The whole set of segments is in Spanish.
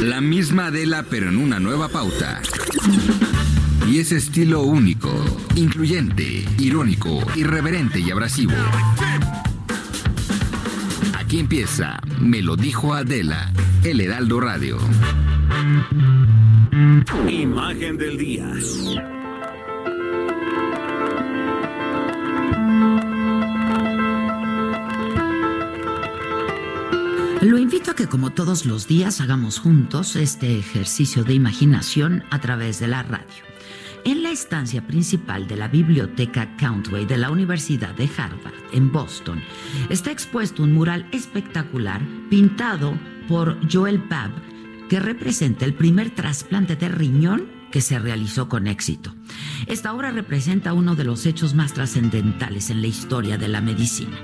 La misma Adela, pero en una nueva pauta. Y ese estilo único, incluyente, irónico, irreverente y abrasivo. Aquí empieza Me lo dijo Adela, el Heraldo Radio. Imagen del día. Lo invito a que, como todos los días, hagamos juntos este ejercicio de imaginación a través de la radio. En la estancia principal de la biblioteca Countway de la Universidad de Harvard, en Boston, está expuesto un mural espectacular pintado por Joel Babb que representa el primer trasplante de riñón que se realizó con éxito. Esta obra representa uno de los hechos más trascendentales en la historia de la medicina.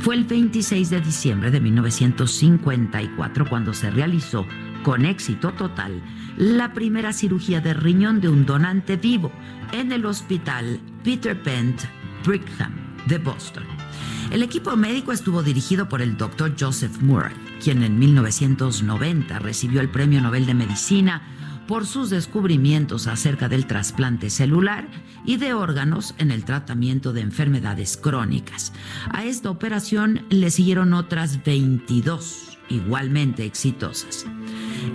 Fue el 26 de diciembre de 1954 cuando se realizó, con éxito total, la primera cirugía de riñón de un donante vivo en el hospital Peter Bent Brigham de Boston. El equipo médico estuvo dirigido por el doctor Joseph Murray, quien en 1990 recibió el Premio Nobel de Medicina por sus descubrimientos acerca del trasplante celular y de órganos en el tratamiento de enfermedades crónicas. A esta operación le siguieron otras 22, igualmente exitosas.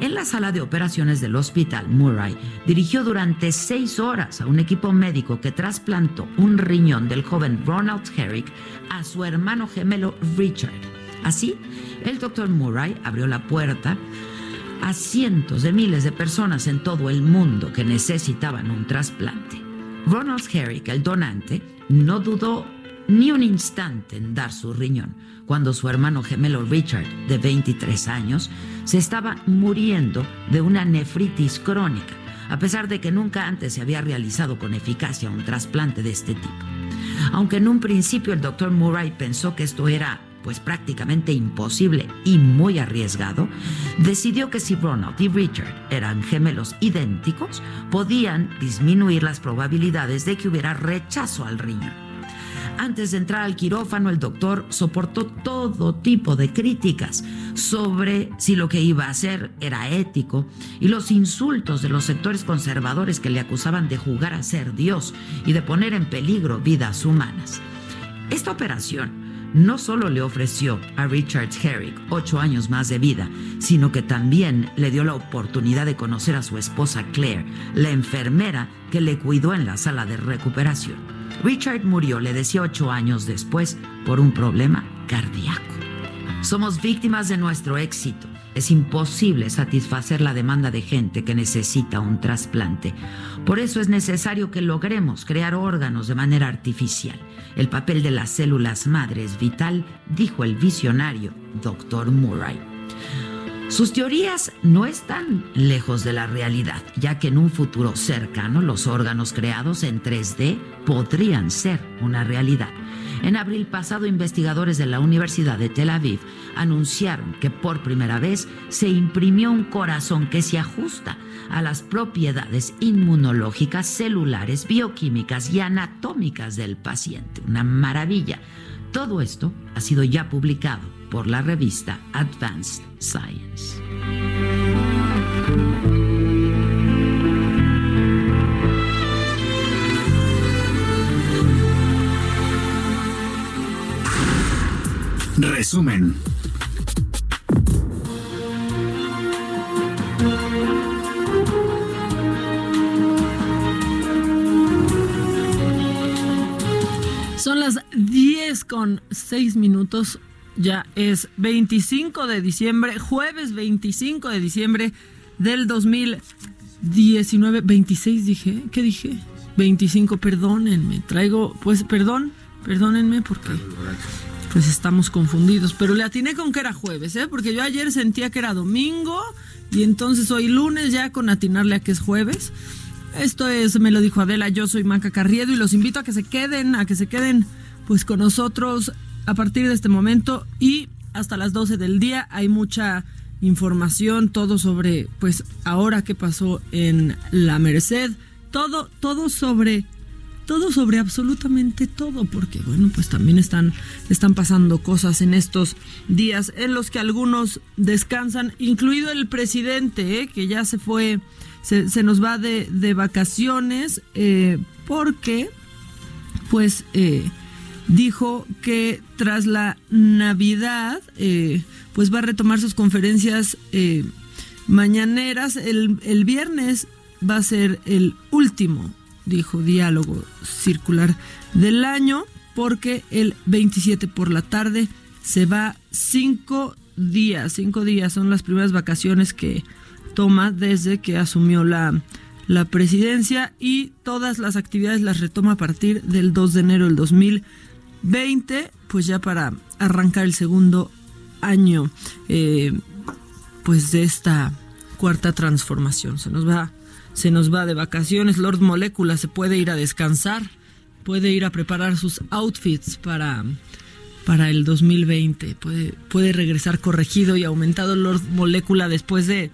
En la sala de operaciones del hospital, Murray dirigió durante 6 horas a un equipo médico que trasplantó un riñón del joven Ronald Herrick a su hermano gemelo Richard. Así, el doctor Murray abrió la puerta a cientos de miles de personas en todo el mundo que necesitaban un trasplante. Ronald Herrick, el donante, no dudó ni un instante en dar su riñón cuando su hermano gemelo Richard, de 23 años, se estaba muriendo de una nefritis crónica, a pesar de que nunca antes se había realizado con eficacia un trasplante de este tipo. Aunque en un principio el doctor Murray pensó que esto era pues prácticamente imposible y muy arriesgado, decidió que si Ronald y Richard eran gemelos idénticos, podían disminuir las probabilidades de que hubiera rechazo al riñón. Antes de entrar al quirófano, el doctor soportó todo tipo de críticas sobre si lo que iba a hacer era ético y los insultos de los sectores conservadores que le acusaban de jugar a ser Dios y de poner en peligro vidas humanas. Esta operación no solo le ofreció a Richard Herrick 8 años más de vida, sino que también le dio la oportunidad de conocer a su esposa Claire, la enfermera que le cuidó en la sala de recuperación. Richard murió, le decía, 8 años después por un problema cardíaco. Somos víctimas de nuestro éxito. Es imposible satisfacer la demanda de gente que necesita un trasplante. Por eso es necesario que logremos crear órganos de manera artificial. El papel de las células madre es vital, dijo el visionario Dr. Murray. Sus teorías no están lejos de la realidad, ya que en un futuro cercano los órganos creados en 3D podrían ser una realidad. En abril pasado, investigadores de la Universidad de Tel Aviv anunciaron que por primera vez se imprimió un corazón que se ajusta a las propiedades inmunológicas, celulares, bioquímicas y anatómicas del paciente. Una maravilla. Todo esto ha sido ya publicado por la revista Advanced Science. Resumen. Son las 10:06. Ya es 25 de diciembre, jueves 25 de diciembre del 2019. 26 dije, ¿qué dije? 25, perdónenme, perdónenme porque pues estamos confundidos. Pero le atiné con que era jueves, porque yo ayer sentía que era domingo y entonces hoy lunes, ya con atinarle a que es jueves. Esto es Me lo dijo Adela, yo soy Maca Carriedo y los invito a que se queden, pues con nosotros a partir de este momento y hasta las 12 del día. Hay mucha información, todo sobre, pues, ahora qué pasó en La Merced, todo sobre absolutamente todo, porque bueno, pues también están pasando cosas en estos días en los que algunos descansan, incluido el presidente, que ya se fue, se nos va de vacaciones, porque pues dijo que tras la Navidad pues va a retomar sus conferencias mañaneras. El viernes va a ser el último, dijo, diálogo circular del año, porque el 27 por la tarde se va 5 días, son las primeras vacaciones que toma desde que asumió la presidencia, y todas las actividades las retoma a partir del 2 de enero del 2020, pues ya para arrancar el segundo año pues de esta cuarta transformación. Se nos va de vacaciones. Lord Molecula se puede ir a descansar, puede ir a preparar sus outfits para el 2020, puede regresar corregido y aumentado Lord Molecula después de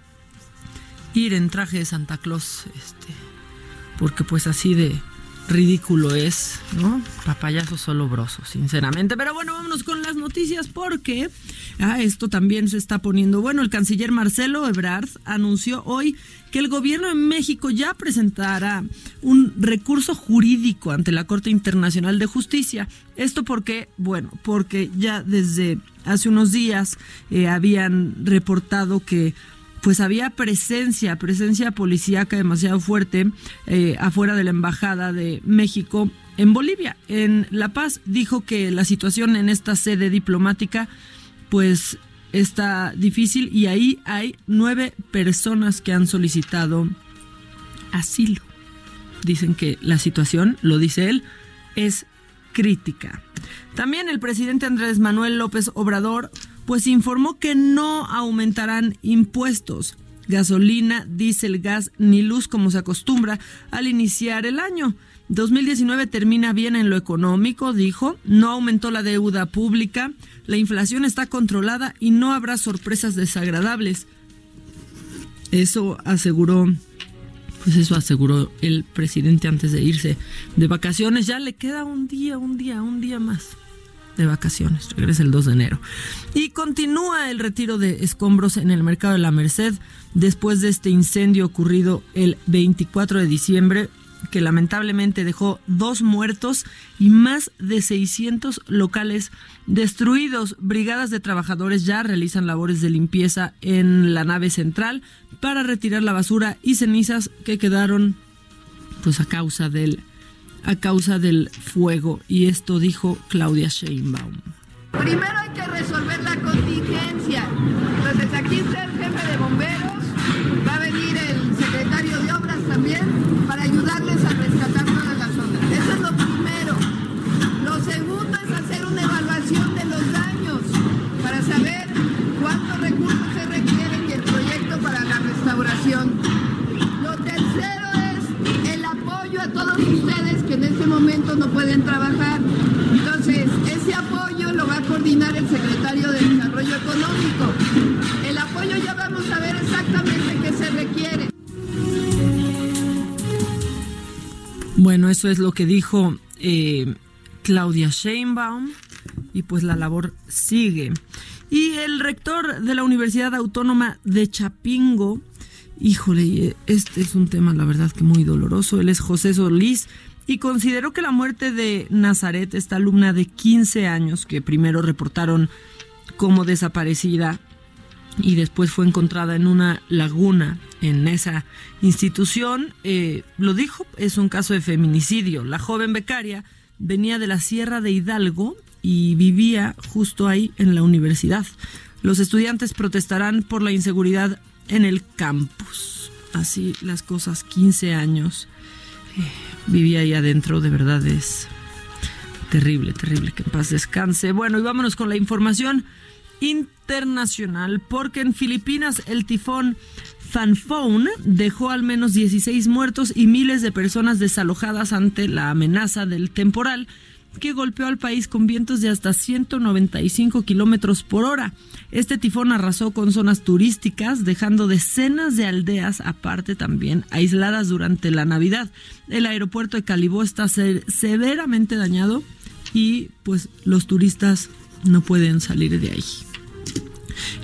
ir en traje de Santa Claus, porque pues así de ridículo es, ¿no? Papayazo solo broso, sinceramente. Pero bueno, vámonos con las noticias, porque esto también se está poniendo bueno. El canciller Marcelo Ebrard anunció hoy que el gobierno de México ya presentará un recurso jurídico ante la Corte Internacional de Justicia. Esto porque, bueno, ya desde hace unos días habían reportado que pues había presencia policíaca demasiado fuerte afuera de la Embajada de México en Bolivia, en La Paz. Dijo que la situación en esta sede diplomática pues está difícil y ahí hay 9 personas que han solicitado asilo. Dicen que la situación, lo dice él, es crítica. También el presidente Andrés Manuel López Obrador pues informó que no aumentarán impuestos, gasolina, diésel, gas ni luz, como se acostumbra al iniciar el año. 2019 termina bien en lo económico, dijo, no aumentó la deuda pública, la inflación está controlada y no habrá sorpresas desagradables. Eso aseguró el presidente antes de irse de vacaciones. Ya le queda un día más de vacaciones. Regresa el 2 de enero. Y continúa el retiro de escombros en el mercado de La Merced después de este incendio ocurrido el 24 de diciembre, que lamentablemente dejó 2 muertos y más de 600 locales destruidos. Brigadas de trabajadores ya realizan labores de limpieza en la nave central para retirar la basura y cenizas que quedaron pues a causa del fuego. Y esto dijo Claudia Sheinbaum. Primero hay que resolver la contingencia. Entonces aquí está el jefe de bomberos, va a venir el secretario de obras también para ayudarles a rescatar todas las zonas. Eso es lo primero. Lo segundo es hacer una evaluación de los daños para saber cuántos recursos se requieren y el proyecto para la restauración. Lo tercero es el apoyo a todos ustedes que en este momento no pueden trabajar. Entonces, ese apoyo lo va a coordinar el secretario de Desarrollo Económico. El apoyo ya vamos a ver exactamente qué se requiere. Bueno, eso es lo que dijo Claudia Sheinbaum, y pues la labor sigue. Y el rector de la Universidad Autónoma de Chapingo, híjole, este es un tema, la verdad, que muy doloroso. Él es José Solís y consideró que la muerte de Nazaret, esta alumna de 15 años que primero reportaron como desaparecida y después fue encontrada en una laguna en esa institución, lo dijo, es un caso de feminicidio. La joven becaria venía de la Sierra de Hidalgo y vivía justo ahí en la universidad. Los estudiantes protestarán por la inseguridad en el campus. Así las cosas, 15 años, vivía ahí adentro, de verdad es Terrible, terrible, que en paz descanse. Bueno, y vámonos con la información internacional, porque en Filipinas el tifón Fanfon dejó al menos 16 muertos y miles de personas desalojadas ante la amenaza del temporal que golpeó al país con vientos de hasta 195 kilómetros por hora. Este tifón arrasó con zonas turísticas, dejando decenas de aldeas, aparte también, aisladas durante la Navidad. El aeropuerto de Calibó está severamente dañado y pues los turistas no pueden salir de ahí.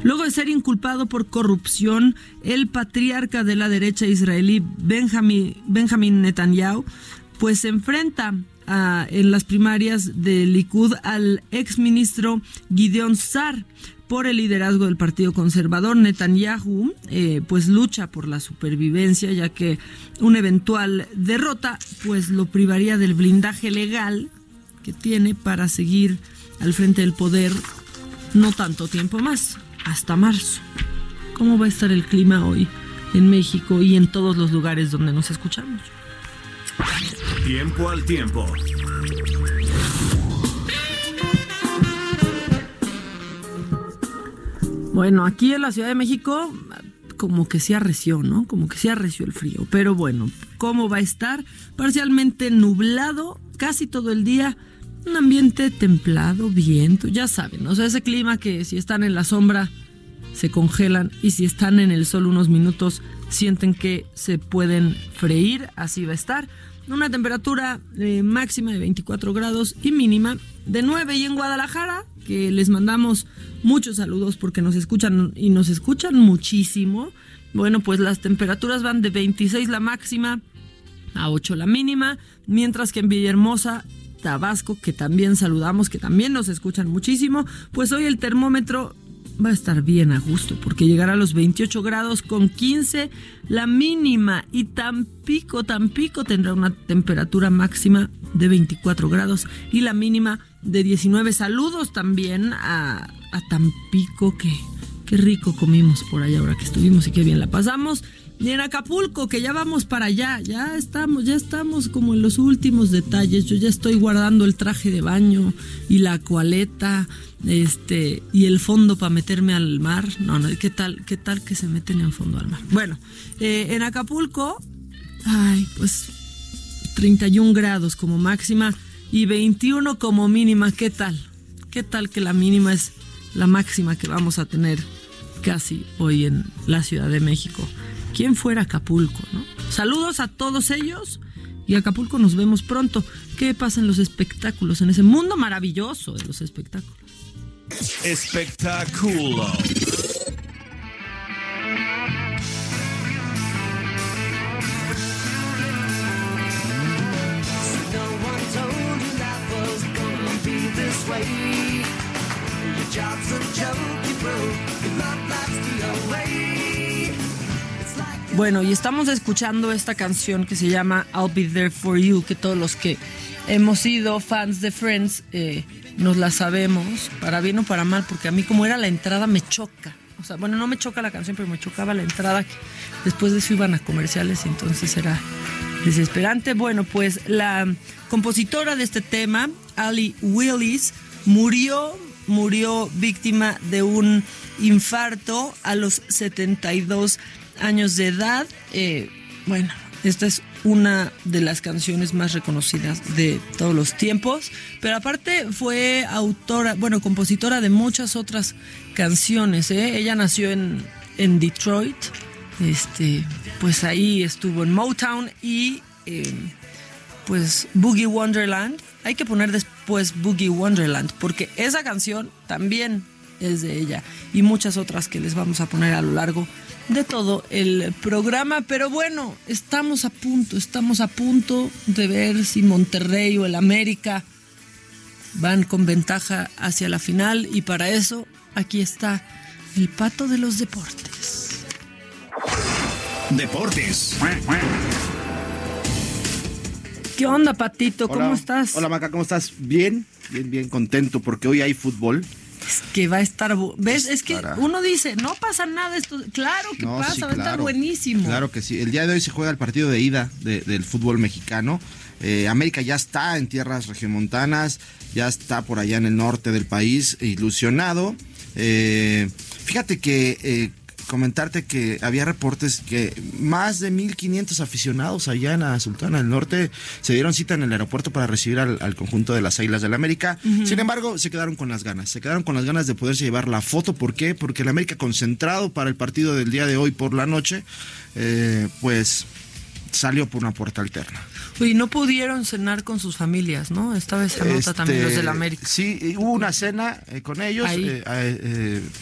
Luego de ser inculpado por corrupción, el patriarca de la derecha israelí, Benjamin Netanyahu, pues se enfrenta en las primarias de Likud al exministro Gideon Saar por el liderazgo del Partido Conservador. Netanyahu pues lucha por la supervivencia, ya que una eventual derrota pues lo privaría del blindaje legal que tiene para seguir al frente del poder no tanto tiempo más, hasta marzo. ¿Cómo va a estar el clima hoy en México y en todos los lugares donde nos escuchamos? Tiempo al tiempo. Bueno, aquí en la Ciudad de México como que se arreció, ¿no? Como que se arreció el frío. Pero bueno, ¿cómo va a estar? Parcialmente nublado casi todo el día. Un ambiente templado, viento, ya saben, o sea, ese clima que si están en la sombra se congelan y si están en el sol unos minutos sienten que se pueden freír, así va a estar. Una temperatura máxima de 24 grados y mínima de 9. Y en Guadalajara, que les mandamos muchos saludos porque nos escuchan y nos escuchan muchísimo, bueno, pues las temperaturas van de 26 la máxima a 8 la mínima, mientras que en Villahermosa, Tabasco, que también saludamos, que también nos escuchan muchísimo, pues hoy el termómetro va a estar bien a gusto porque llegará a los 28 grados con 15 la mínima. Y Tampico tendrá una temperatura máxima de 24 grados y la mínima de 19. Saludos también a Tampico, que qué rico comimos por allá ahora que estuvimos y qué bien la pasamos. Y en Acapulco, que ya vamos para allá, ya estamos como en los últimos detalles. Yo ya estoy guardando el traje de baño y la coaleta, y el fondo para meterme al mar. No, ¿qué tal que se meten en fondo al mar? Bueno, en Acapulco, pues 31 grados como máxima y 21 como mínima. ¿Qué tal que la mínima es la máxima que vamos a tener casi hoy en la Ciudad de México? ¿Quién fuera Acapulco, no? Saludos a todos ellos y Acapulco, nos vemos pronto. ¿Qué pasa en los espectáculos, en ese mundo maravilloso de los espectáculos? Espectáculo. Bueno, y estamos escuchando esta canción que se llama I'll Be There For You, que todos los que hemos sido fans de Friends nos la sabemos, para bien o para mal, porque a mí como era la entrada me choca. O sea, bueno, no me choca la canción, pero me chocaba la entrada, que después de eso iban a comerciales, entonces era desesperante. Bueno, pues la compositora de este tema, Allie Willis, murió víctima de un infarto a los 72 años de edad. Bueno, esta es una de las canciones más reconocidas de todos los tiempos, pero aparte fue compositora de muchas otras canciones, ¿eh? Ella nació en Detroit, pues ahí estuvo en Motown y pues Boogie Wonderland. Hay que poner después Boogie Wonderland porque esa canción también es de ella y muchas otras que les vamos a poner a lo largo de todo el programa. Pero bueno, estamos a punto de ver si Monterrey o el América van con ventaja hacia la final, y para eso aquí está el pato de los deportes. Deportes. ¿Qué onda, Patito? Hola. ¿Cómo estás? Hola, Maca, ¿cómo estás? Bien, contento porque hoy hay fútbol. Es que va a estar... ¿Ves? Es que uno dice, no pasa nada esto. Claro que no, pasa, sí, va a estar buenísimo. Claro que sí. El día de hoy se juega el partido de ida del fútbol mexicano. América ya está en tierras regiomontanas, ya está por allá en el norte del país, ilusionado. Fíjate que comentarte que había reportes que más de 1,500 aficionados allá en la Sultana del Norte se dieron cita en el aeropuerto para recibir al conjunto de las Águilas del América. Uh-huh. Sin embargo, se quedaron con las ganas de poderse llevar la foto. ¿Por qué? Porque el América, concentrado para el partido del día de hoy por la noche, pues salió por una puerta alterna. Y no pudieron cenar con sus familias, ¿no? Esta vez se anota también los del América. Sí, hubo una cena con ellos,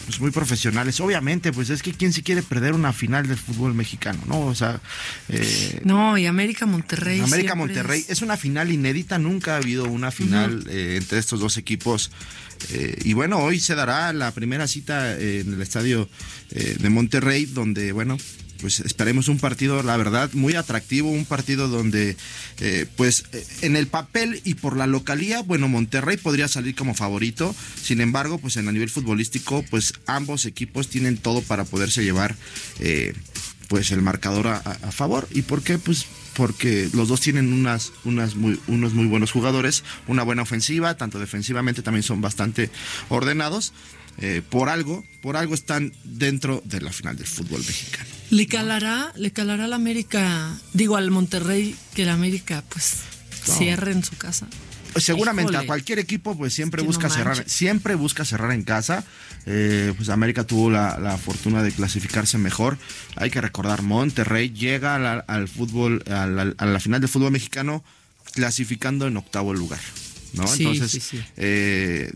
pues muy profesionales. Obviamente, pues es que quién se quiere perder una final del fútbol mexicano, ¿no? O sea... no, y América-Monterrey es una final inédita, nunca ha habido una final uh-huh. Entre estos dos equipos. Y bueno, hoy se dará la primera cita en el estadio de Monterrey, donde, bueno... pues esperemos un partido, la verdad, muy atractivo, un partido donde, pues, en el papel y por la localía, bueno, Monterrey podría salir como favorito. Sin embargo, pues, en a nivel futbolístico, pues, ambos equipos tienen todo para poderse llevar, pues, el marcador a favor. ¿Y por qué? Pues, porque los dos tienen unos muy buenos jugadores, una buena ofensiva, tanto defensivamente también son bastante ordenados. Por algo están dentro de la final del fútbol mexicano. ¿Le calará al América, digo al Monterrey, que el América pues cierre en su casa? Seguramente. Híjole. A cualquier equipo pues siempre busca cerrar en casa. Pues América tuvo la fortuna de clasificarse mejor. Hay que recordar, Monterrey llega a la final del fútbol mexicano clasificando en octavo lugar. ¿No? Sí, entonces, sí.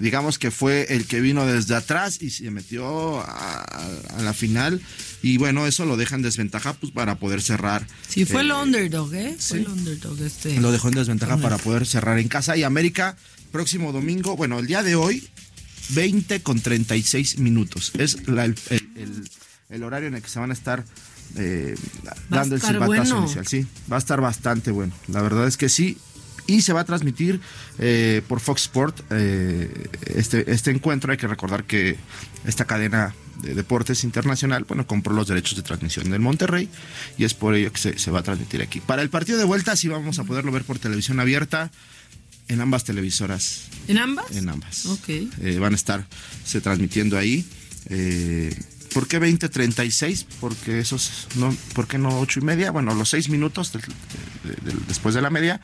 Digamos que fue el que vino desde atrás y se metió a la final, y bueno, eso lo deja en desventaja pues para poder cerrar. Sí, fue el underdog, ¿eh? Sí. Fue el underdog Lo dejó en desventaja para poder cerrar en casa. Y América, próximo domingo, bueno, el día de hoy, 20:36. Es el horario en el que se van a estar dando el silbatazo inicial. Sí, va a estar bastante bueno. La verdad es que sí. Y se va a transmitir por Fox Sport este encuentro. Hay que recordar que esta cadena de deportes internacional, bueno, compró los derechos de transmisión del Monterrey y es por ello que se va a transmitir aquí. Para el partido de vuelta sí vamos a poderlo ver por televisión abierta en ambas televisoras. ¿En ambas? En ambas. Ok. Van a estar transmitiendo ahí. ¿Por qué 20:36? Porque ¿por qué no 8:30? Bueno, los 6 minutos después de la media.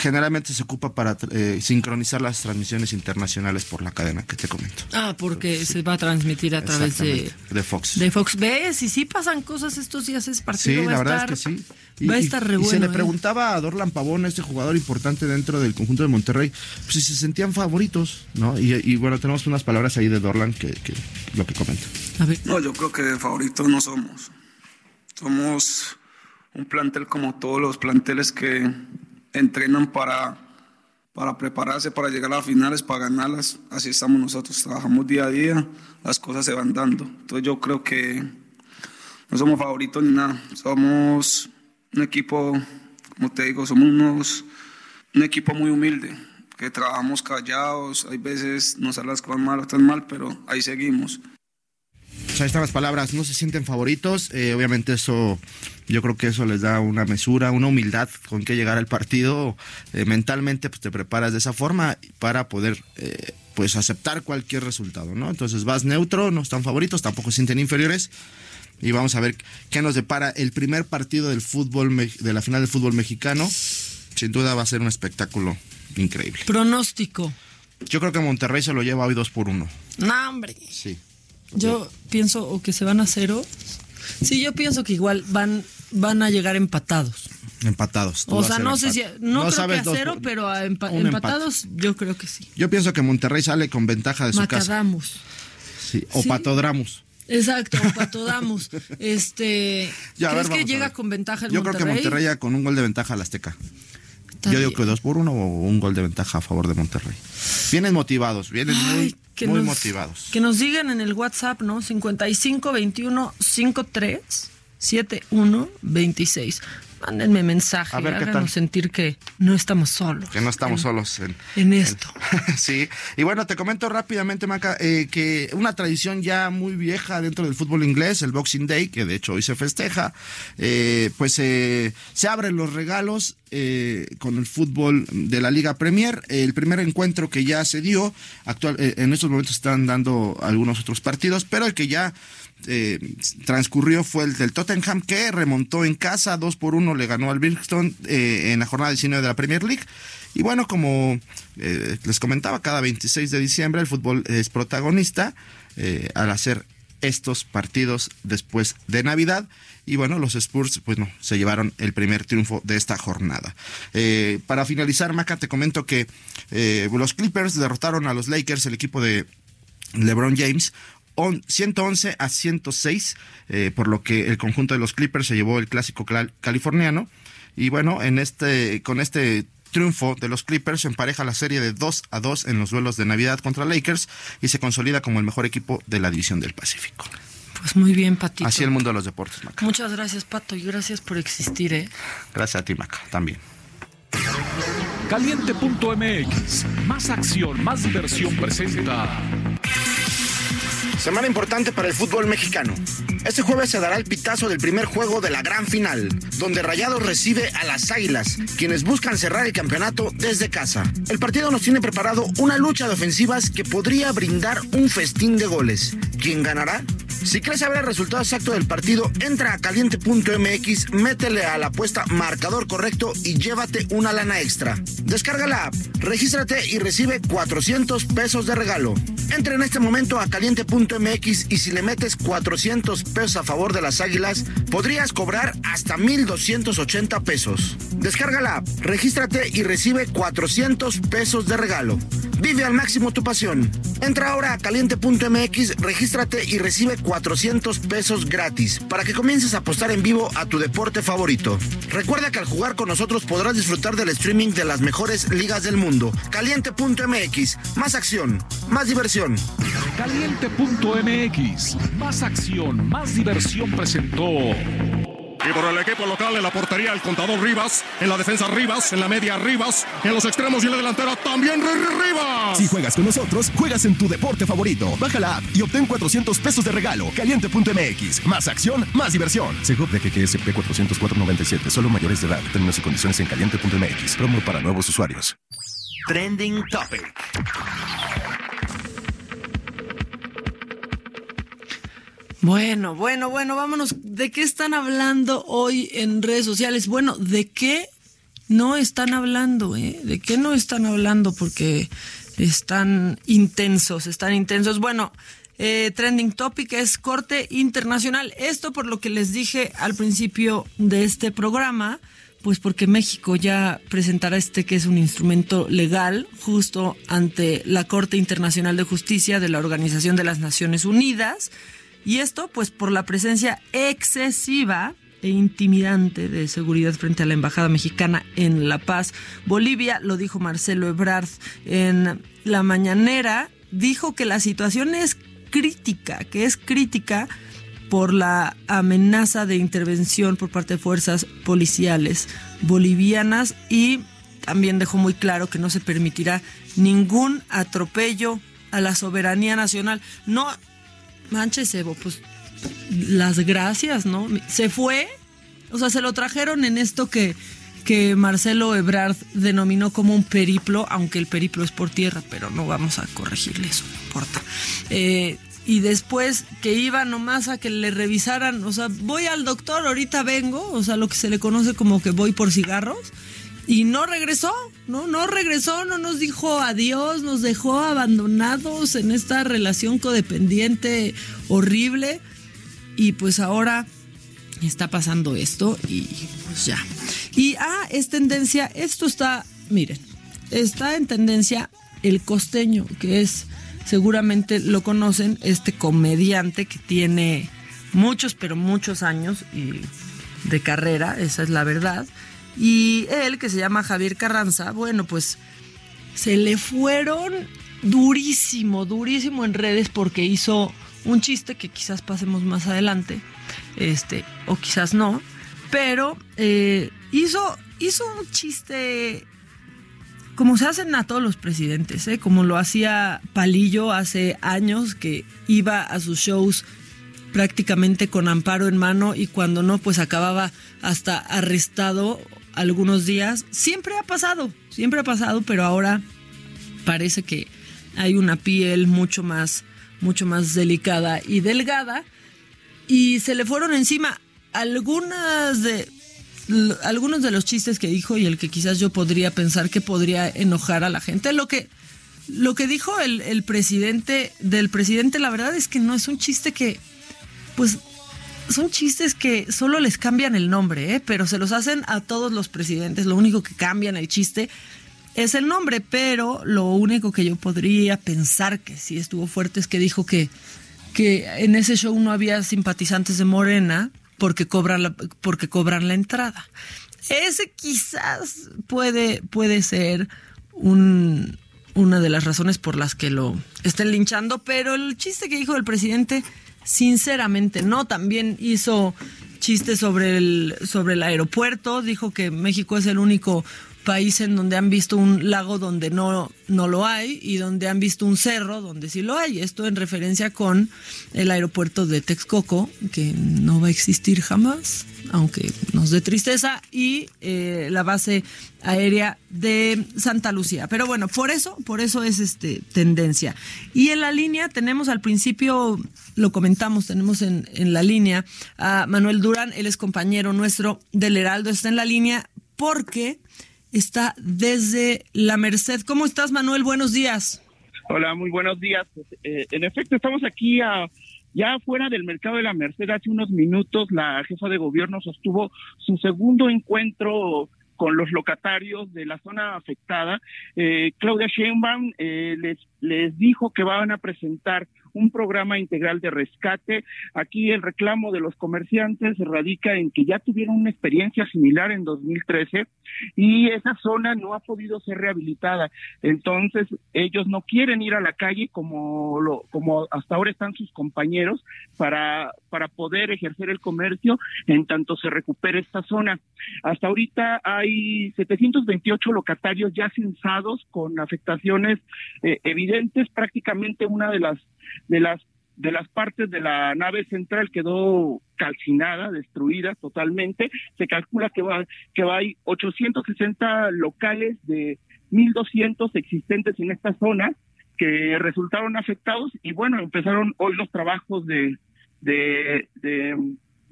Generalmente se ocupa para sincronizar las transmisiones internacionales por la cadena que te comento. Ah, porque entonces, se va a transmitir a través de Fox. De Fox. ¿Ves? Y sí pasan cosas estos días, es partido. Sí, la verdad es que sí. Va a estar re bueno. Y se le preguntaba a Dorlan Pavón, este jugador importante dentro del conjunto de Monterrey, pues si se sentían favoritos, ¿no? Y bueno, tenemos unas palabras ahí de Dorlan que lo que comenta. A ver. No, yo creo que favoritos no somos. Somos un plantel como todos los planteles que entrenan para prepararse, para llegar a las finales, para ganarlas. Así estamos nosotros, trabajamos día a día, las cosas se van dando. Entonces yo creo que no somos favoritos ni nada, somos un equipo, como te digo, un equipo muy humilde, que trabajamos callados, hay veces nos salen las cosas mal, otras mal, pero ahí seguimos. Ahí están las palabras, no se sienten favoritos, obviamente eso, yo creo que eso les da una mesura, una humildad con que llegar al partido, mentalmente pues te preparas de esa forma para poder pues aceptar cualquier resultado, ¿no? Entonces vas neutro, no están favoritos, tampoco se sienten inferiores, y vamos a ver qué nos depara el primer partido del fútbol, de la final del fútbol mexicano. Sin duda va a ser un espectáculo increíble. Pronóstico. Yo creo que Monterrey se lo lleva hoy 2-1. No, hombre. Sí. Yo pienso o que se van a 0. Sí, yo pienso que igual van a llegar empatados. Empatados. O sea, no sé si... No creo que a 0, pero a empatados yo creo que sí. Yo pienso que Monterrey sale con ventaja de su casa. Macadamos. Sí, o patodramos. Exacto, o patodamos. Ya, ¿crees que llega con ventaja el Monterrey? Yo creo que Monterrey llega con un gol de ventaja al Azteca. Yo digo que 2-1 o un gol de ventaja a favor de Monterrey. Vienen motivados, muy motivados. Que nos digan en el WhatsApp, ¿no? 55 21 53 71 26. Mándenme mensaje, a ver, háganos sentir que no estamos solos. Que no estamos solos en esto. Sí, y bueno, te comento rápidamente, Maca, que una tradición ya muy vieja dentro del fútbol inglés, el Boxing Day, que de hecho hoy se festeja, pues se abren los regalos con el fútbol de la Liga Premier. El primer encuentro que ya se dio, en estos momentos están dando algunos otros partidos, pero el que ya transcurrió fue el del Tottenham, que remontó en casa 2-1, le ganó al Brixton en la jornada 19 de la Premier League. Y bueno, como les comentaba, cada 26 de diciembre el fútbol es protagonista al hacer estos partidos después de Navidad. Y bueno, los Spurs pues no se llevaron el primer triunfo de esta jornada. Para finalizar, Maca, te comento que los Clippers derrotaron a los Lakers, el equipo de LeBron James, 111-106, por lo que el conjunto de los Clippers se llevó el clásico californiano. Y bueno, con este triunfo de los Clippers empareja la serie de 2-2 en los duelos de Navidad contra Lakers y se consolida como el mejor equipo de la División del Pacífico. Pues muy bien, Patito. Así el mundo de los deportes, Maca. Muchas gracias, Pato, y gracias por existir, ¿eh? Gracias a ti, Maca, también. Caliente.mx, más acción, más diversión presenta. Semana importante para el fútbol mexicano. Este jueves se dará el pitazo del primer juego de la gran final, donde Rayados recibe a las Águilas, quienes buscan cerrar el campeonato desde casa. El partido nos tiene preparado una lucha de ofensivas que podría brindar un festín de goles. ¿Quién ganará? Si quieres saber el resultado exacto del partido, entra a caliente.mx, métele a la apuesta marcador correcto y llévate una lana extra. Descarga la app, regístrate y recibe $400 de regalo. Entra en este momento a caliente.mx y si le metes $400 a favor de las Águilas, podrías cobrar hasta $1,280. Descarga la app, regístrate y recibe $400 de regalo. Vive al máximo tu pasión. Entra ahora a caliente.mx, regístrate y recibe $400 gratis para que comiences a apostar en vivo a tu deporte favorito. Recuerda que al jugar con nosotros podrás disfrutar del streaming de las mejores ligas del mundo. Caliente.mx, más acción, más diversión. Caliente.mx, más acción, más diversión presentó. Y por el equipo local en la portería el contador Rivas, en la defensa Rivas, en la media Rivas, en los extremos y en la delantera también Rivas. Si juegas con nosotros, juegas en tu deporte favorito. Baja la app y obtén $400 de regalo. Caliente.mx, más acción, más diversión. Segov de GGSP 404.97, solo mayores de edad. Términos y condiciones en caliente.mx. Promo para nuevos usuarios. Trending Topic. Bueno, vámonos. ¿De qué están hablando hoy en redes sociales? Bueno, ¿de qué no están hablando? ¿De qué no están hablando? Porque están intensos. Bueno, Trending Topic es Corte Internacional. Esto por lo que les dije al principio de este programa, pues porque México ya presentará que es un instrumento legal justo ante la Corte Internacional de Justicia de la Organización de las Naciones Unidas. Y esto, pues, por la presencia excesiva e intimidante de seguridad frente a la embajada mexicana en La Paz, Bolivia. Lo dijo Marcelo Ebrard en la mañanera. Dijo que la situación es crítica, por la amenaza de intervención por parte de fuerzas policiales bolivianas, y también dejó muy claro que no se permitirá ningún atropello a la soberanía nacional. No manches, Evo, pues las gracias, ¿no? Se fue, o sea, se lo trajeron en esto que Marcelo Ebrard denominó como un periplo, aunque el periplo es por tierra, pero no vamos a corregirle eso, no importa. Y después que iba nomás a que le revisaran, o sea, voy al doctor, ahorita vengo, o sea, lo que se le conoce como que voy por cigarros, y no regresó, no regresó, no nos dijo adiós, nos dejó abandonados en esta relación codependiente horrible, y pues ahora está pasando esto y pues ya. Y es tendencia, está en tendencia El Costeño, que es, seguramente lo conocen, este comediante que tiene muchos años de carrera, esa es la verdad. Y él, que se llama Javier Carranza, bueno, pues se le fueron durísimo en redes porque hizo un chiste que quizás pasemos más adelante, o quizás no, pero hizo un chiste como se hacen a todos los presidentes, como lo hacía Palillo hace años, que iba a sus shows prácticamente con amparo en mano y cuando no, pues acababa hasta arrestado algunos días. Siempre ha pasado, pero ahora parece que hay una piel mucho más delicada y delgada, y se le fueron encima algunos de los chistes que dijo, y el que quizás yo podría pensar que podría enojar a la gente. Lo que dijo el presidente, la verdad es que no es un chiste que, pues, son chistes que solo les cambian el nombre, pero se los hacen a todos los presidentes. Lo único que cambian el chiste es el nombre, pero lo único que yo podría pensar que sí estuvo fuerte es que dijo que en ese show no había simpatizantes de Morena porque cobran la entrada. Ese quizás puede ser una de las razones por las que lo estén linchando, pero el chiste que dijo el presidente, sinceramente no. También hizo chistes sobre el aeropuerto. Dijo que México es el único país en donde han visto un lago donde no lo hay, y donde han visto un cerro donde sí lo hay. Esto en referencia con el aeropuerto de Texcoco, que no va a existir jamás, aunque nos dé tristeza, y la base aérea de Santa Lucía. Pero bueno, por eso es tendencia. Y en la línea tenemos, al principio lo comentamos, tenemos en la línea a Manuel Durán. Él es compañero nuestro del Heraldo, está en la línea porque está desde La Merced. ¿Cómo estás, Manuel? Buenos días. Hola, muy buenos días. En efecto, estamos aquí ya afuera del mercado de La Merced. Hace unos minutos la jefa de gobierno sostuvo su segundo encuentro con los locatarios de la zona afectada. Claudia Sheinbaum les dijo que van a presentar un programa integral de rescate. Aquí el reclamo de los comerciantes radica en que ya tuvieron una experiencia similar en 2013 y esa zona no ha podido ser rehabilitada. Entonces ellos no quieren ir a la calle como hasta ahora están sus compañeros para poder ejercer el comercio en tanto se recupere esta zona. Hasta ahorita hay 728 locatarios ya censados con afectaciones evidentes. Prácticamente una de las partes de la nave central quedó calcinada, destruida totalmente. Se calcula que hay 860 locales de 1,200 existentes en esta zona que resultaron afectados, y bueno, empezaron hoy los trabajos de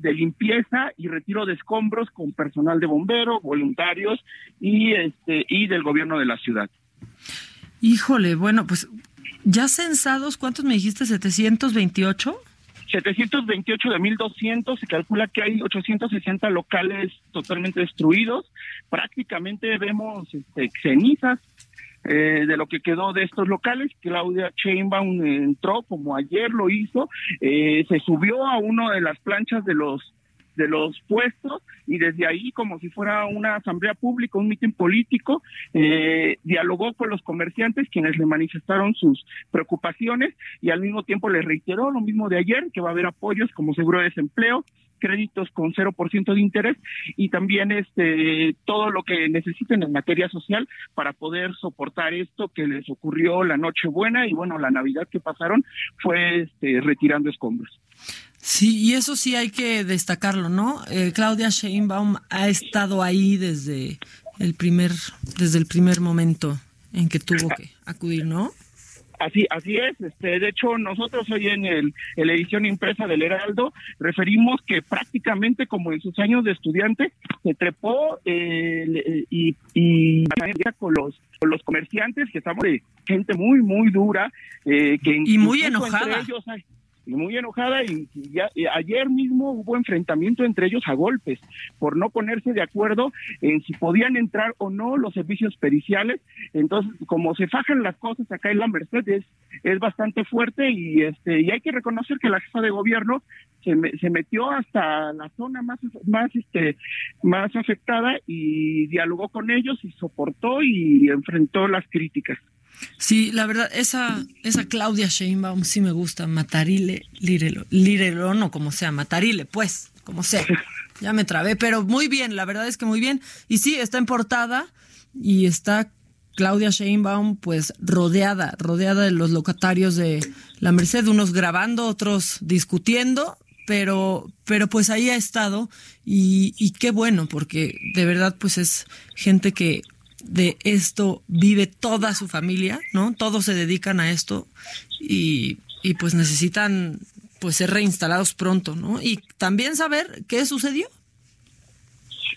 limpieza y retiro de escombros con personal de bomberos, voluntarios y del gobierno de la ciudad. Híjole, bueno, pues ya censados, ¿cuántos me dijiste? ¿728? 728 de 1,200. Se calcula que hay 860 locales totalmente destruidos. Prácticamente vemos cenizas de lo que quedó de estos locales. Claudia Sheinbaum entró, como ayer lo hizo, se subió a una de las planchas de los puestos, y desde ahí, como si fuera una asamblea pública, un mitin político, dialogó con los comerciantes, quienes le manifestaron sus preocupaciones, y al mismo tiempo les reiteró lo mismo de ayer, que va a haber apoyos como seguro de desempleo, créditos con 0% de interés, y también todo lo que necesiten en materia social para poder soportar esto que les ocurrió la Nochebuena y bueno, la Navidad que pasaron fue retirando escombros. Sí, y eso sí hay que destacarlo, ¿no? Claudia Sheinbaum ha estado ahí desde el primer momento en que tuvo que acudir, ¿no? Así es. De hecho, nosotros hoy en la edición impresa del Heraldo referimos que prácticamente como en sus años de estudiante se trepó y con los comerciantes, que estamos de gente muy muy dura, que y muy enojada. Y ayer mismo hubo enfrentamiento entre ellos a golpes por no ponerse de acuerdo en si podían entrar o no los servicios periciales. Entonces, como se fajan las cosas acá en La Merced, es bastante fuerte, y hay que reconocer que la jefa de gobierno se metió hasta la zona más afectada y dialogó con ellos y soportó y enfrentó las críticas. Sí, la verdad, esa Claudia Sheinbaum sí me gusta. Matarile, Lirelón o como sea, Matarile, pues, como sea. Ya me trabé, pero muy bien, la verdad es que muy bien. Y sí, está en portada y está Claudia Sheinbaum pues rodeada de los locatarios de La Merced, unos grabando, otros discutiendo, pero pues ahí ha estado y qué bueno, porque de verdad pues es gente que de esto vive toda su familia, ¿no? Todos se dedican a esto y pues necesitan pues ser reinstalados pronto, ¿no? Y también saber qué sucedió.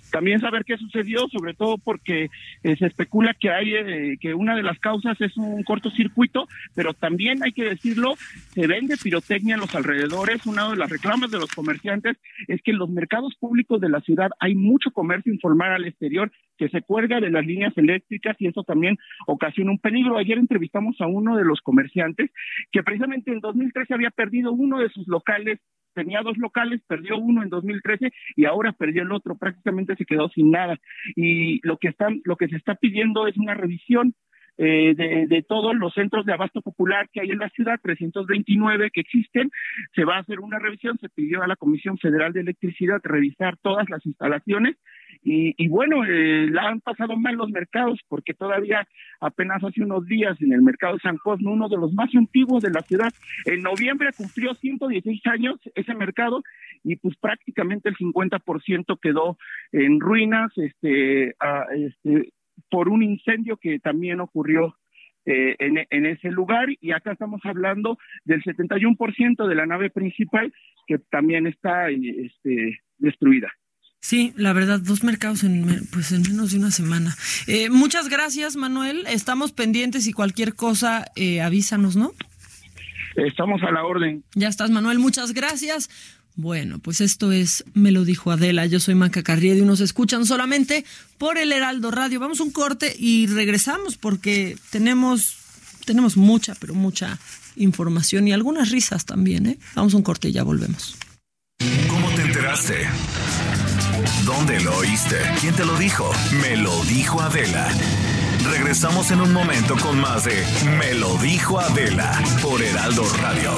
También saber qué sucedió, sobre todo porque se especula que hay que una de las causas es un cortocircuito, pero también hay que decirlo, se vende pirotecnia en los alrededores. Una de las reclamas de los comerciantes es que en los mercados públicos de la ciudad hay mucho comercio informal al exterior que se cuelga de las líneas eléctricas y eso también ocasiona un peligro. Ayer entrevistamos a uno de los comerciantes que precisamente en 2013 había perdido uno de sus locales. Tenía dos locales, perdió uno en 2013 y ahora perdió el otro, prácticamente se quedó sin nada. Y lo que se está pidiendo es una revisión de todos los centros de abasto popular que hay en la ciudad, 329 que existen. Se va a hacer una revisión, se pidió a la Comisión Federal de Electricidad revisar todas las instalaciones y bueno, la han pasado mal los mercados porque todavía apenas hace unos días en el mercado de San Cosme, uno de los más antiguos de la ciudad, en noviembre cumplió 116 años ese mercado y pues prácticamente el 50% quedó en ruinas por un incendio que también ocurrió en ese lugar. Y acá estamos hablando del 71% de la nave principal que también está destruida. Sí, la verdad, dos mercados en menos de una semana. Muchas gracias, Manuel. Estamos pendientes y cualquier cosa avísanos, ¿no? Estamos a la orden. Ya estás, Manuel. Muchas gracias. Bueno, pues esto es Me lo dijo Adela. Yo soy Maca Carriedo y nos escuchan solamente por el Heraldo Radio. Vamos a un corte y regresamos porque tenemos mucha, pero mucha información y algunas risas también, ¿eh? Vamos a un corte y ya volvemos. ¿Cómo te enteraste? ¿Dónde lo oíste? ¿Quién te lo dijo? Me lo dijo Adela. Regresamos en un momento con más de Me lo dijo Adela por Heraldo Radio.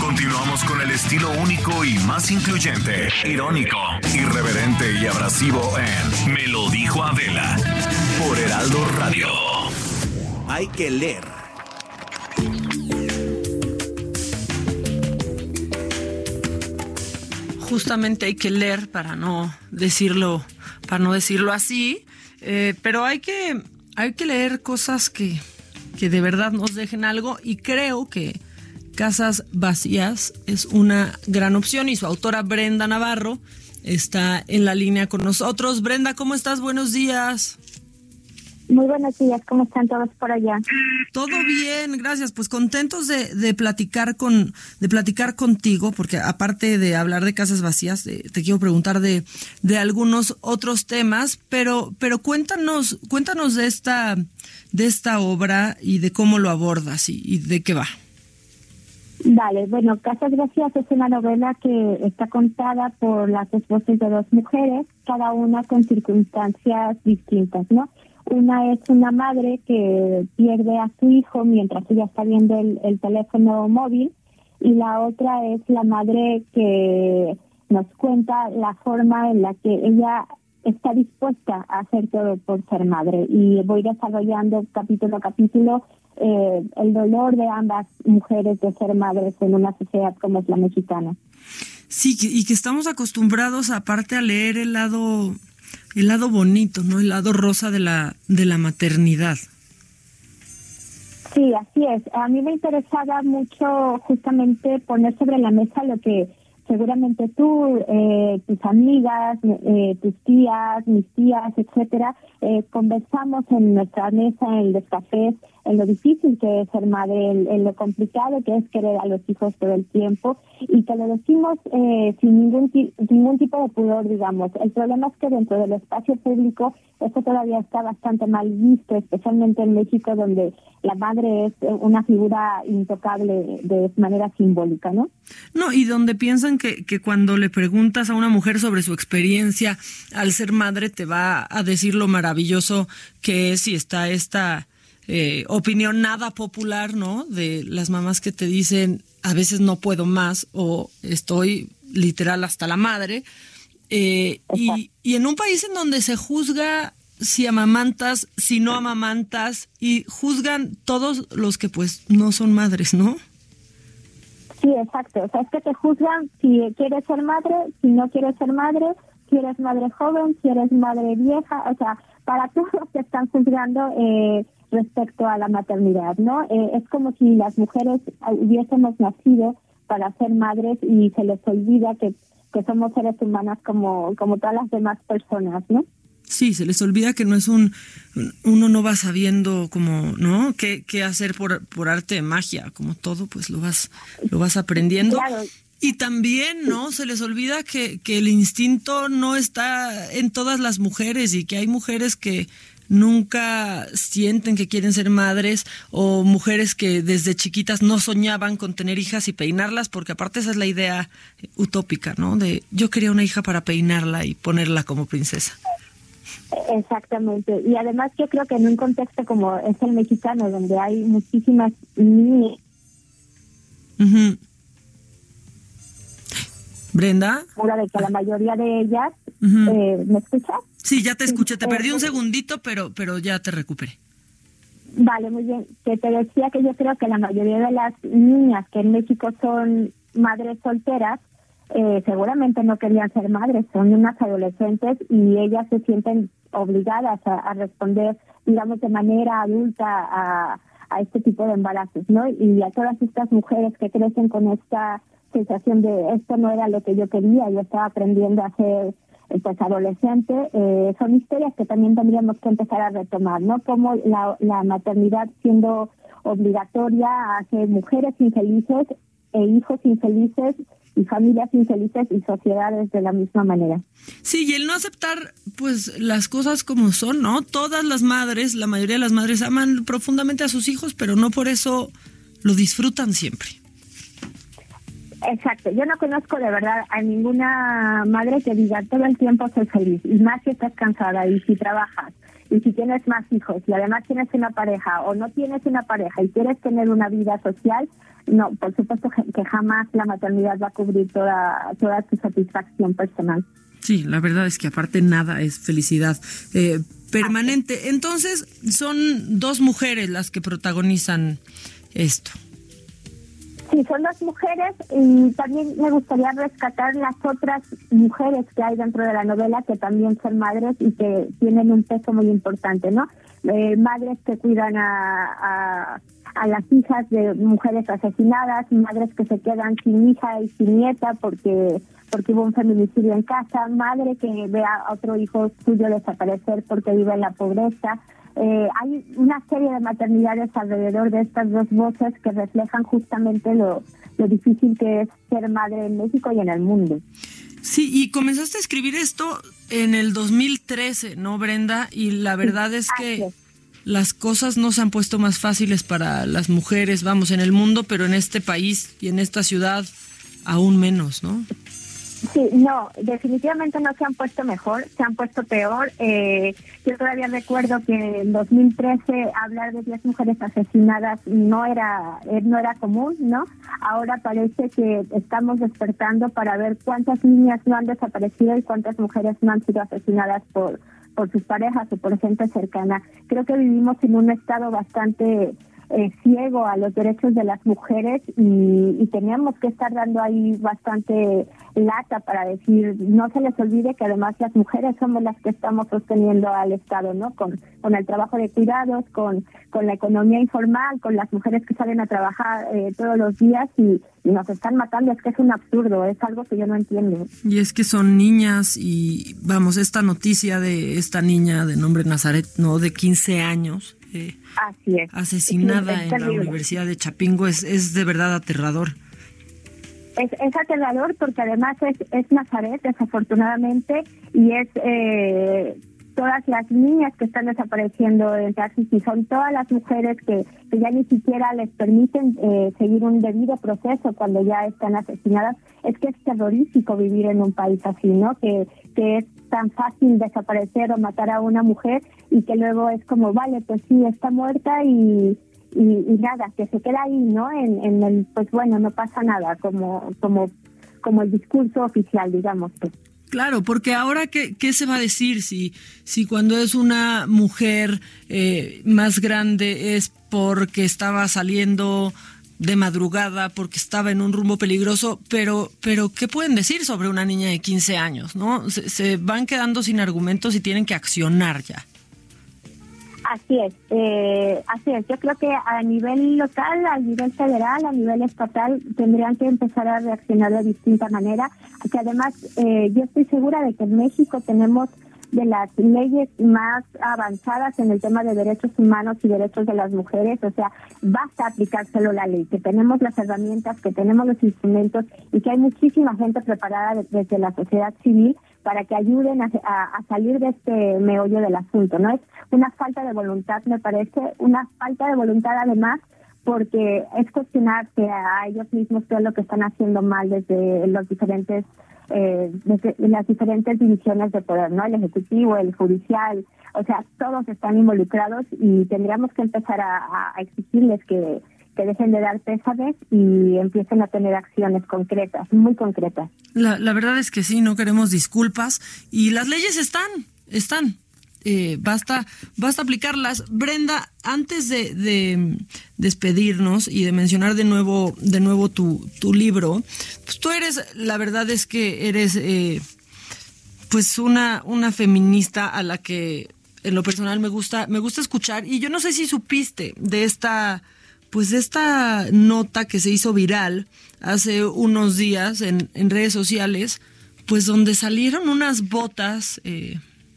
Continuamos con el estilo único y más incluyente, irónico, irreverente y abrasivo en Me lo dijo Adela, por Heraldo Radio. Hay que leer. Justamente hay que leer para no decirlo así, pero hay que leer cosas que de verdad nos dejen algo y creo que Casas Vacías es una gran opción y su autora Brenda Navarro está en la línea con nosotros. Brenda, ¿cómo estás? Buenos días. Muy buenos días, ¿cómo están todos por allá? Todo bien, gracias. Pues contentos de platicar contigo, porque aparte de hablar de Casas Vacías, te quiero preguntar de algunos otros temas, pero cuéntanos de esta obra y de cómo lo abordas y de qué va. Vale, bueno, Casas Vacías es una novela que está contada por las dos voces de dos mujeres, cada una con circunstancias distintas, ¿no? Una es una madre que pierde a su hijo mientras ella está viendo el teléfono móvil, y la otra es la madre que nos cuenta la forma en la que ella está dispuesta a hacer todo por ser madre. Y voy desarrollando capítulo a capítulo el dolor de ambas mujeres de ser madres en una sociedad como es la mexicana. Sí, y que estamos acostumbrados aparte a leer el lado bonito, ¿no? El lado rosa de la maternidad. Sí, así es. A mí me interesaba mucho justamente poner sobre la mesa lo que seguramente tú, tus amigas, tus tías, mis tías, etcétera, conversamos en nuestra mesa, en los cafés, en lo difícil que es ser madre, en lo complicado que es querer a los hijos todo el tiempo, y que lo decimos sin ningún tipo de pudor, digamos. El problema es que dentro del espacio público esto todavía está bastante mal visto, especialmente en México, donde la madre es una figura intocable de manera simbólica, ¿no? No, y donde piensan que cuando le preguntas a una mujer sobre su experiencia al ser madre, te va a decir lo maravilloso que es y está esta opinión nada popular, ¿no? De las mamás que te dicen, a veces no puedo más o estoy literal hasta la madre. Y en un país en donde se juzga si amamantas, si no amamantas, y juzgan todos los que pues no son madres, ¿no? Sí, exacto. O sea, es que te juzgan si quieres ser madre, si no quieres ser madre, si eres madre joven, si eres madre vieja, o sea, para todos los que están juzgando respecto a la maternidad, ¿no? Es como si las mujeres hubiésemos nacido para ser madres y se les olvida que somos seres humanos como todas las demás personas, ¿no? Sí, se les olvida que no es uno no va sabiendo como, ¿no? qué hacer por arte de magia, como todo, pues lo vas aprendiendo. Claro. Y también, ¿no? Se les olvida que el instinto no está en todas las mujeres y que hay mujeres que nunca sienten que quieren ser madres o mujeres que desde chiquitas no soñaban con tener hijas y peinarlas, porque aparte esa es la idea utópica, ¿no? De yo quería una hija para peinarla y ponerla como princesa. Exactamente. Y además yo creo que en un contexto como es el mexicano, donde hay muchísimas niñas. Uh-huh. Brenda. Segura de que la mayoría de ellas, uh-huh. ¿Me escuchas? Sí, ya te escuché. Te perdí un segundito, pero ya te recuperé. Vale, muy bien. Que te decía que yo creo que la mayoría de las niñas que en México son madres solteras, seguramente no querían ser madres, son unas adolescentes y ellas se sienten obligadas a responder, digamos, de manera adulta a este tipo de embarazos, ¿no? Y a todas estas mujeres que crecen con esta sensación de esto no era lo que yo quería, yo estaba aprendiendo a ser pues adolescente, son historias que también tendríamos que empezar a retomar, ¿no? Como la maternidad siendo obligatoria hace mujeres infelices e hijos infelices y familias infelices y sociedades de la misma manera. Sí, y el no aceptar pues las cosas como son, ¿no? Todas las madres, la mayoría de las madres aman profundamente a sus hijos, pero no por eso lo disfrutan siempre. Exacto, yo no conozco de verdad a ninguna madre que diga todo el tiempo soy feliz, y más si estás cansada, y si trabajas, y si tienes más hijos, y además tienes una pareja, o no tienes una pareja, y quieres tener una vida social, no, por supuesto que jamás la maternidad va a cubrir toda tu satisfacción personal. Sí, la verdad es que aparte nada es felicidad permanente. Entonces, son dos mujeres las que protagonizan esto. Sí, son las mujeres, y también me gustaría rescatar las otras mujeres que hay dentro de la novela que también son madres y que tienen un peso muy importante, ¿no? Madres que cuidan a las hijas de mujeres asesinadas, madres que se quedan sin hija y sin nieta porque hubo un feminicidio en casa, madre que ve a otro hijo suyo desaparecer porque vive en la pobreza. Hay una serie de maternidades alrededor de estas dos voces que reflejan justamente lo difícil que es ser madre en México y en el mundo. Sí, y comenzaste a escribir esto en el 2013, ¿no, Brenda? Y la verdad es que las cosas no se han puesto más fáciles para las mujeres, vamos, en el mundo, pero en este país y en esta ciudad aún menos, ¿no? Sí, no, definitivamente no se han puesto mejor, se han puesto peor. Yo todavía recuerdo que en 2013 hablar de 10 mujeres asesinadas no era común, ¿no? Ahora parece que estamos despertando para ver cuántas niñas no han desaparecido y cuántas mujeres no han sido asesinadas por sus parejas o por gente cercana. Creo que vivimos en un estado bastante ciego a los derechos de las mujeres y teníamos que estar dando ahí bastante lata para decir, no se les olvide que además las mujeres somos las que estamos sosteniendo al Estado, ¿no? Con el trabajo de cuidados, con la economía informal, con las mujeres que salen a trabajar todos los días y nos están matando. Es que es un absurdo, es algo que yo no entiendo. Y es que son niñas y, vamos, esta noticia de esta niña de nombre Nazaret, ¿no? De 15 años. Así es. Asesinada sí, en la Universidad de Chapingo es de verdad aterrador. Es aterrador porque además es Nazaret, desafortunadamente, y es todas las niñas que están desapareciendo en Texas, y son todas las mujeres que ya ni siquiera les permiten seguir un debido proceso cuando ya están asesinadas. Es que es terrorífico vivir en un país así, ¿no? Que es tan fácil desaparecer o matar a una mujer y que luego es como, vale, pues sí, está muerta y nada, que se queda ahí, ¿no? En el, pues bueno, no pasa nada, como el discurso oficial, digamos. Claro, porque ahora, ¿qué se va a decir si cuando es una mujer más grande es porque estaba saliendo de madrugada, porque estaba en un rumbo peligroso, pero ¿qué pueden decir sobre una niña de 15 años, no? Se van quedando sin argumentos y tienen que accionar ya. Así es. Yo creo que a nivel local, a nivel federal, a nivel estatal, tendrían que empezar a reaccionar de distinta manera. Que además, yo estoy segura de que en México tenemos de las leyes más avanzadas en el tema de derechos humanos y derechos de las mujeres, o sea, basta aplicar solo la ley, que tenemos las herramientas, que tenemos los instrumentos y que hay muchísima gente preparada desde la sociedad civil para que ayuden a salir de este meollo del asunto, ¿no? Es una falta de voluntad, me parece, una falta de voluntad además, porque es cuestionarse a ellos mismos todo lo que están haciendo mal desde los diferentes desde las diferentes divisiones de poder, ¿no? El ejecutivo, el judicial, o sea, todos están involucrados y tendríamos que empezar a exigirles que dejen de dar pésames y empiecen a tener acciones concretas, muy concretas. La verdad es que sí, no queremos disculpas y las leyes están. Basta aplicarlas. Brenda, antes de despedirnos y de mencionar de nuevo tu libro, pues tú eres, la verdad es que eres pues una feminista a la que en lo personal me gusta escuchar, y yo no sé si supiste de esta nota que se hizo viral hace unos días en redes sociales, pues donde salieron unas botas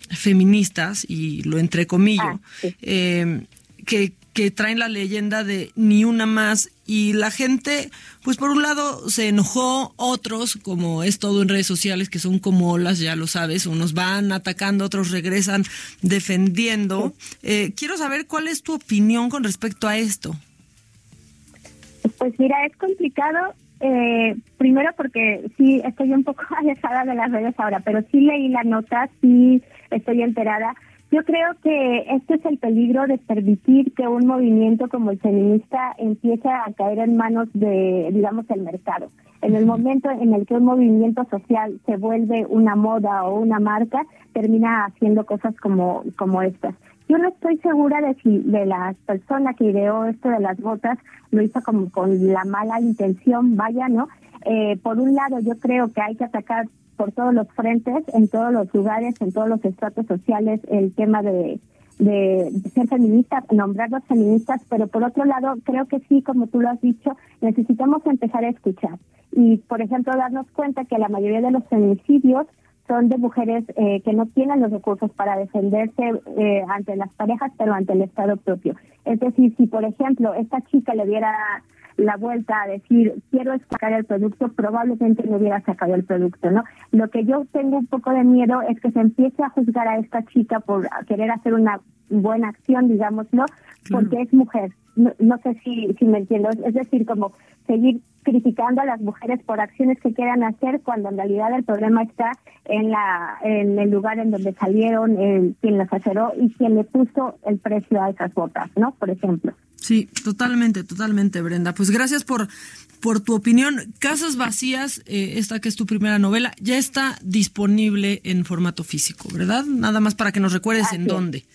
feministas, y lo entrecomillo, sí. Que traen la leyenda de ni una más, y la gente, pues por un lado se enojó, otros, como es todo en redes sociales, que son como olas, ya lo sabes, unos van atacando, otros regresan defendiendo. Quiero saber cuál es tu opinión con respecto a esto. Pues mira, es complicado. Primero porque sí estoy un poco alejada de las redes ahora, pero sí leí la nota, sí estoy enterada. Yo creo que este es el peligro de permitir que un movimiento como el feminista empiece a caer en manos de, digamos, el mercado. En el momento en el que un movimiento social se vuelve una moda o una marca, termina haciendo cosas como estas. Yo no estoy segura de si de la persona que ideó esto de las botas lo hizo como con la mala intención, vaya, ¿no? Por un lado, yo creo que hay que atacar por todos los frentes, en todos los lugares, en todos los estratos sociales, el tema de ser feministas, nombrarlos feministas, pero por otro lado, creo que sí, como tú lo has dicho, necesitamos empezar a escuchar. Y, por ejemplo, darnos cuenta que la mayoría de los feminicidios son de mujeres que no tienen los recursos para defenderse ante las parejas, pero ante el Estado propio. Es decir, si por ejemplo esta chica le diera la vuelta a decir, quiero sacar el producto, probablemente no hubiera sacado el producto, ¿no? Lo que yo tengo un poco de miedo es que se empiece a juzgar a esta chica por querer hacer una buena acción, digámoslo, porque es mujer. No sé si me entiendo. Es decir, como seguir criticando a las mujeres por acciones que quieran hacer cuando en realidad el problema está en el lugar en donde salieron, quien las aceró y quien le puso el precio a esas botas, ¿no? Por ejemplo. Sí, totalmente, Brenda. Pues gracias por tu opinión. Casas Vacías, esta que es tu primera novela, ya está disponible en formato físico, ¿verdad? Nada más para que nos recuerdes en dónde.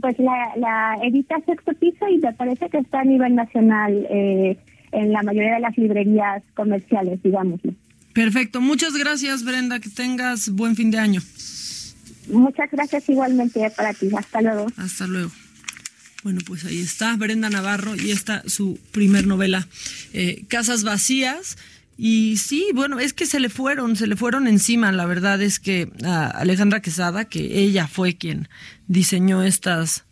Pues la edita Sexto Piso y me parece que está a nivel nacional en la mayoría de las librerías comerciales, digámoslo. Perfecto. Muchas gracias, Brenda. Que tengas buen fin de año. Muchas gracias igualmente para ti. Hasta luego. Hasta luego. Bueno, pues ahí está Brenda Navarro y está su primer novela, Casas Vacías. Y sí, bueno, es que se le fueron encima. La verdad es que a Alejandra Quesada, que ella fue quien diseñó estas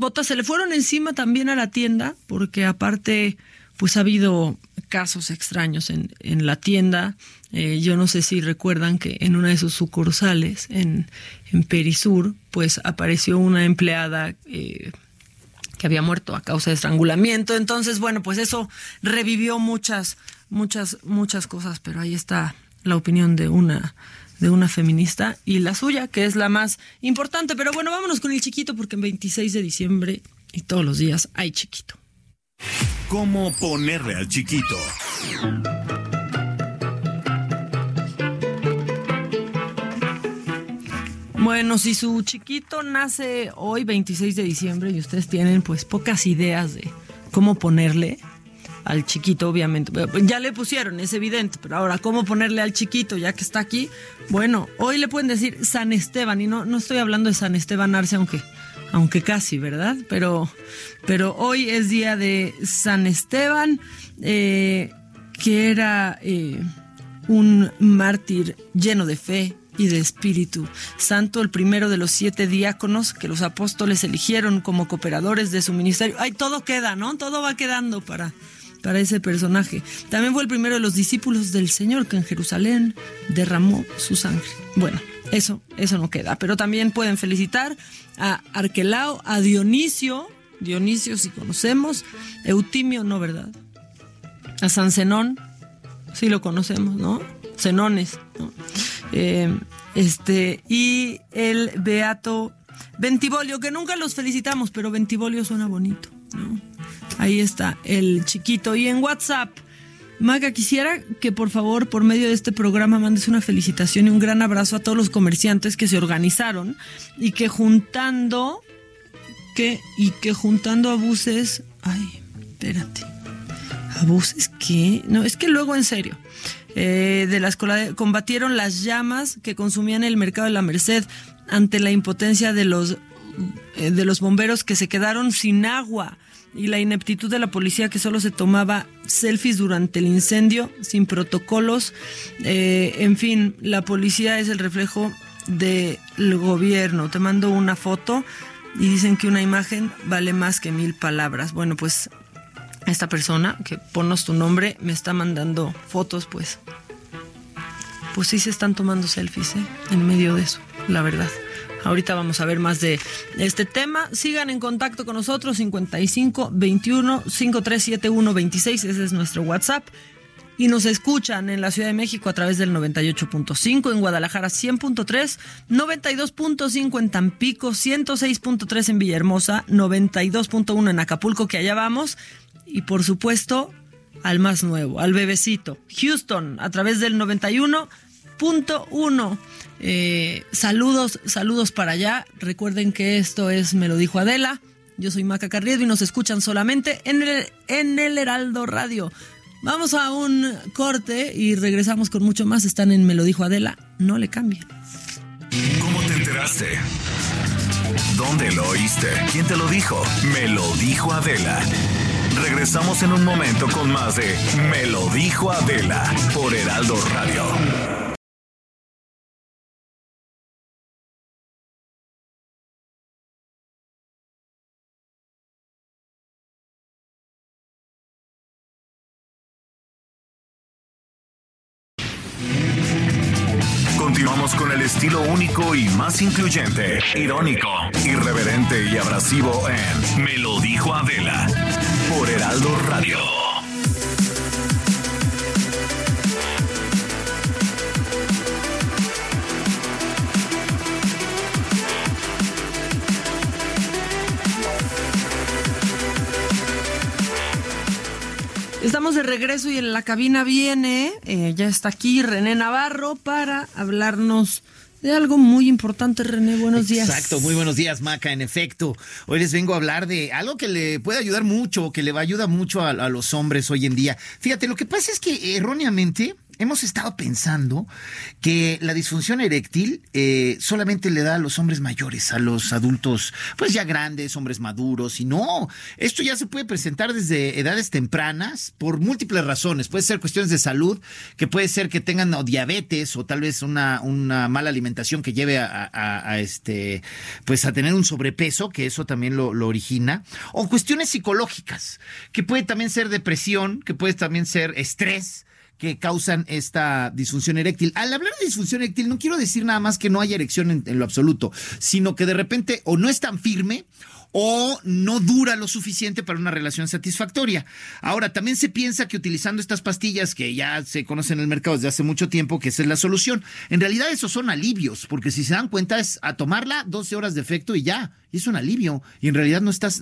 botas, se le fueron encima también a la tienda, porque aparte, pues ha habido casos extraños en la tienda. Yo no sé si recuerdan que en una de sus sucursales, en Perisur, pues apareció una empleada que había muerto a causa de estrangulamiento. Entonces, bueno, pues eso revivió muchas cosas, pero ahí está la opinión de una de una feminista y la suya, que es la más importante. Pero bueno, vámonos con el chiquito, porque en 26 de diciembre y todos los días hay chiquito. ¿Cómo ponerle al chiquito? Bueno, si su chiquito nace hoy, 26 de diciembre, y ustedes tienen pues pocas ideas de cómo ponerle al chiquito, obviamente, ya le pusieron, es evidente, pero ahora, ¿cómo ponerle al chiquito ya que está aquí? Bueno, hoy le pueden decir San Esteban, y no estoy hablando de San Esteban Arce, aunque casi, ¿verdad? Pero hoy es día de San Esteban, que era un mártir lleno de fe y de espíritu santo, el primero de los 7 diáconos que los apóstoles eligieron como cooperadores de su ministerio. Ay, todo queda, ¿no? Todo va quedando para ese personaje. También fue el primero de los discípulos del Señor que en Jerusalén derramó su sangre. Bueno, eso no queda. Pero también pueden felicitar a Arquelao, a Dionisio si conocemos, Eutimio no, ¿verdad? A San Zenón, sí lo conocemos, ¿no? Zenones, ¿no? Y el beato Bentibolio, que nunca los felicitamos, pero Bentibolio suena bonito, ¿no? Ahí está el chiquito. Y en WhatsApp, Maga, quisiera que por favor por medio de este programa mandes una felicitación y un gran abrazo a todos los comerciantes que se organizaron y que juntando abuses, ay, espérate, abuses que no, es que luego en serio, de las combatieron las llamas que consumían el mercado de La Merced ante la impotencia de los bomberos que se quedaron sin agua y la ineptitud de la policía que solo se tomaba selfies durante el incendio sin protocolos. En fin, la policía es el reflejo del gobierno. Te mando una foto y dicen que una imagen vale más que 1000 palabras. Bueno, pues esta persona, que ponnos tu nombre, me está mandando fotos, pues sí se están tomando selfies, en medio de eso, la verdad. Ahorita vamos a ver más de este tema. Sigan en contacto con nosotros, 55 21 5371 26, ese es nuestro WhatsApp. Y nos escuchan en la Ciudad de México a través del 98.5, en Guadalajara 100.3, 92.5 en Tampico, 106.3 en Villahermosa, 92.1 en Acapulco, que allá vamos. Y por supuesto, al más nuevo, al bebecito, Houston, a través del 91.1. Saludos para allá. Recuerden que esto es Me lo dijo Adela. Yo soy Maca Carriedo y nos escuchan solamente en el Heraldo Radio. Vamos a un corte y regresamos con mucho más. Están en Me lo dijo Adela. No le cambien. ¿Cómo te enteraste? ¿Dónde lo oíste? ¿Quién te lo dijo? Me lo dijo Adela. Regresamos en un momento con más de Me lo dijo Adela por Heraldo Radio. Continuamos con el estilo único y más incluyente, irónico, irreverente y abrasivo en Me lo dijo Adela por Heraldo Radio. Estamos de regreso y en la cabina viene, ya está aquí René Navarro para hablarnos de algo muy importante. René, buenos días. Exacto, muy buenos días, Maca. En efecto, hoy les vengo a hablar de algo que le puede ayudar mucho, que le ayuda mucho a los hombres hoy en día. Fíjate, lo que pasa es que erróneamente hemos estado pensando que la disfunción eréctil solamente le da a los hombres mayores, a los adultos pues ya grandes, hombres maduros, y no, esto ya se puede presentar desde edades tempranas por múltiples razones. Puede ser cuestiones de salud, que puede ser que tengan o diabetes o tal vez una mala alimentación que lleve a tener un sobrepeso, que eso también lo origina, o cuestiones psicológicas, que puede también ser depresión, que puede también ser estrés, que causan esta disfunción eréctil. Al hablar de disfunción eréctil, no quiero decir nada más que no haya erección en lo absoluto, sino que de repente o no es tan firme o no dura lo suficiente para una relación satisfactoria. Ahora, también se piensa que utilizando estas pastillas que ya se conocen en el mercado desde hace mucho tiempo, que esa es la solución. En realidad esos son alivios, porque si se dan cuenta es a tomarla 12 horas de efecto y ya, y es un alivio, y en realidad no estás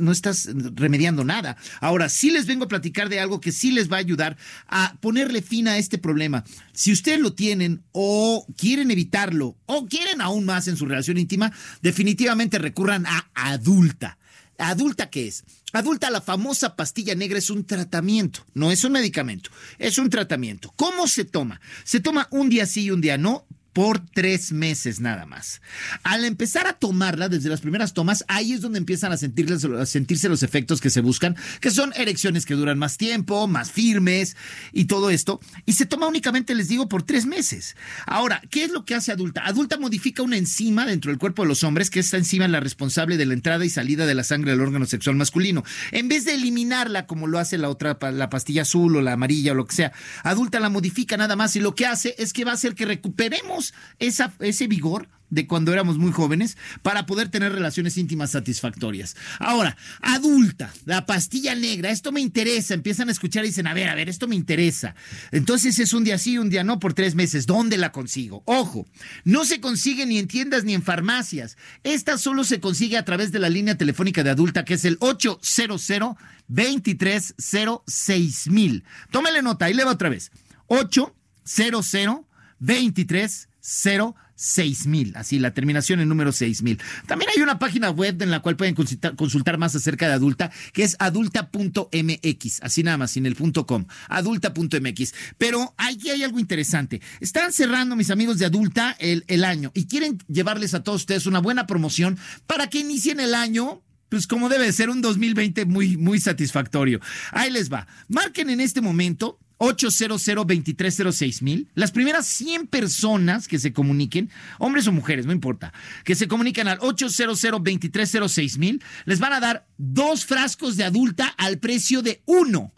remediando nada. Ahora, sí les vengo a platicar de algo que sí les va a ayudar a ponerle fin a este problema. Si ustedes lo tienen o quieren evitarlo o quieren aún más en su relación íntima, definitivamente recurran a Adulta. ¿Adulta qué es? Adulta, la famosa pastilla negra, es un tratamiento, no es un medicamento, es un tratamiento. ¿Cómo se toma? Se toma un día sí y un día no, por 3 meses nada más. Al empezar a tomarla, desde las primeras tomas, ahí es donde empiezan a sentirse los efectos que se buscan, que son erecciones que duran más tiempo, más firmes y todo esto. Y se toma únicamente, les digo, por 3 meses. Ahora, ¿qué es lo que hace Adulta? Adulta modifica una enzima dentro del cuerpo de los hombres, que esta enzima es la responsable de la entrada y salida de la sangre del órgano sexual masculino. En vez de eliminarla como lo hace la otra, la pastilla azul o la amarilla o lo que sea, Adulta la modifica nada más, y lo que hace es que va a hacer que recuperemos ese vigor de cuando éramos muy jóvenes para poder tener relaciones íntimas satisfactorias. Ahora, Adulta, la pastilla negra, esto me interesa. Empiezan a escuchar y dicen, a ver, esto me interesa. Entonces es un día sí, un día no, por 3 meses. ¿Dónde la consigo? Ojo, no se consigue ni en tiendas ni en farmacias. Esta solo se consigue a través de la línea telefónica de Adulta, que es el 800-2306,000. Tómale nota, ahí le va otra vez. 800-2306,000, así la terminación en número 6000. También hay una página web en la cual pueden consultar más acerca de Adulta, que es adulta.mx, así nada más, sin el .com, adulta.mx. Pero aquí hay algo interesante. Están cerrando, mis amigos de Adulta, el año, y quieren llevarles a todos ustedes una buena promoción para que inicien el año, pues como debe ser, un 2020 muy, muy satisfactorio. Ahí les va. Marquen en este momento 800-2306,000. Las primeras 100 personas que se comuniquen, hombres o mujeres, no importa, que se comuniquen al 800-2306,000, les van a dar 2 frascos de Adulta al precio de 1.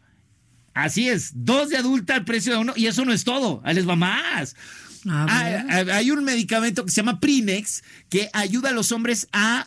Así es, 2 de Adulta al precio de 1, y eso no es todo, ahí les va más. Hay un medicamento que se llama Prinex, que ayuda a los hombres a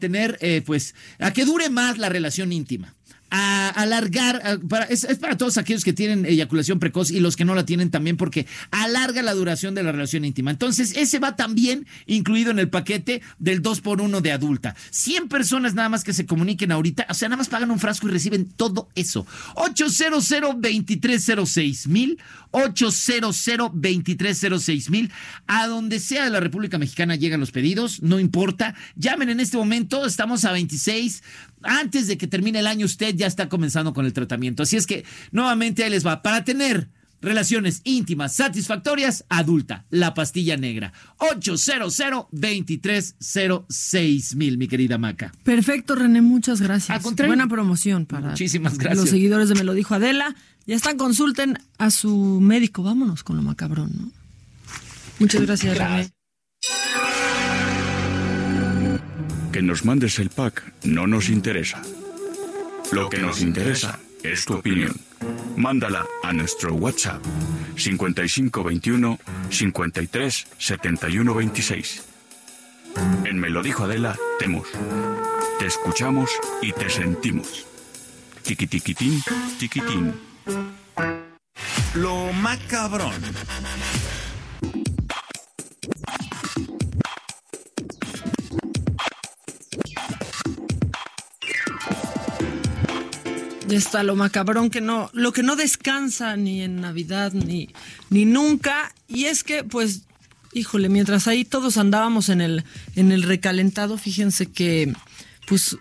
tener, pues, a que dure más la relación íntima. A alargar, es para todos aquellos que tienen eyaculación precoz y los que no la tienen también, porque alarga la duración de la relación íntima. Entonces, ese va también incluido en el paquete del 2x1 de Adulta. 100 personas nada más que se comuniquen ahorita, o sea, nada más pagan un frasco y reciben todo eso. 800-2306,000, 800-2306,000, a donde sea de la República Mexicana llegan los pedidos, no importa. Llamen en este momento, estamos a 26, antes de que termine el año usted ya está comenzando con el tratamiento. Así es que, nuevamente, ahí les va. Para tener relaciones íntimas satisfactorias, Adulta, la pastilla negra. 800-2306,000, mi querida Maca. Perfecto, René, muchas gracias. Al contrario, buena promoción para muchísimas gracias. Los seguidores de Me lo dijo Adela. Ya están, consulten a su médico. Vámonos con lo macabrón, ¿no? Muchas gracias, René. Que nos mandes el pack no nos interesa. Lo que nos interesa es tu opinión. Mándala a nuestro WhatsApp 5521-537126. En Me lo dijo Adela, temos. Te escuchamos y te sentimos. Tiquitiquitín, tiquitín. Lo macabrón. Ya está lo macabrón, lo que no descansa ni en Navidad ni nunca, y es que, pues, híjole, mientras ahí todos andábamos en el recalentado, fíjense que, pues,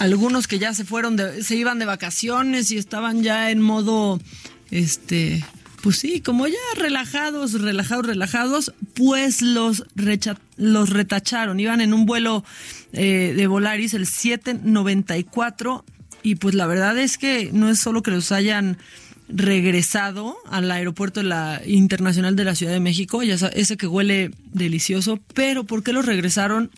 algunos que ya se fueron, se iban de vacaciones y estaban ya en modo, pues sí, como ya relajados, pues los retacharon. Iban en un vuelo de Volaris, el 794. Y pues la verdad es que no es solo que los hayan regresado al aeropuerto internacional de la Ciudad de México, ya sabes, ese que huele delicioso, pero ¿por qué los regresaron?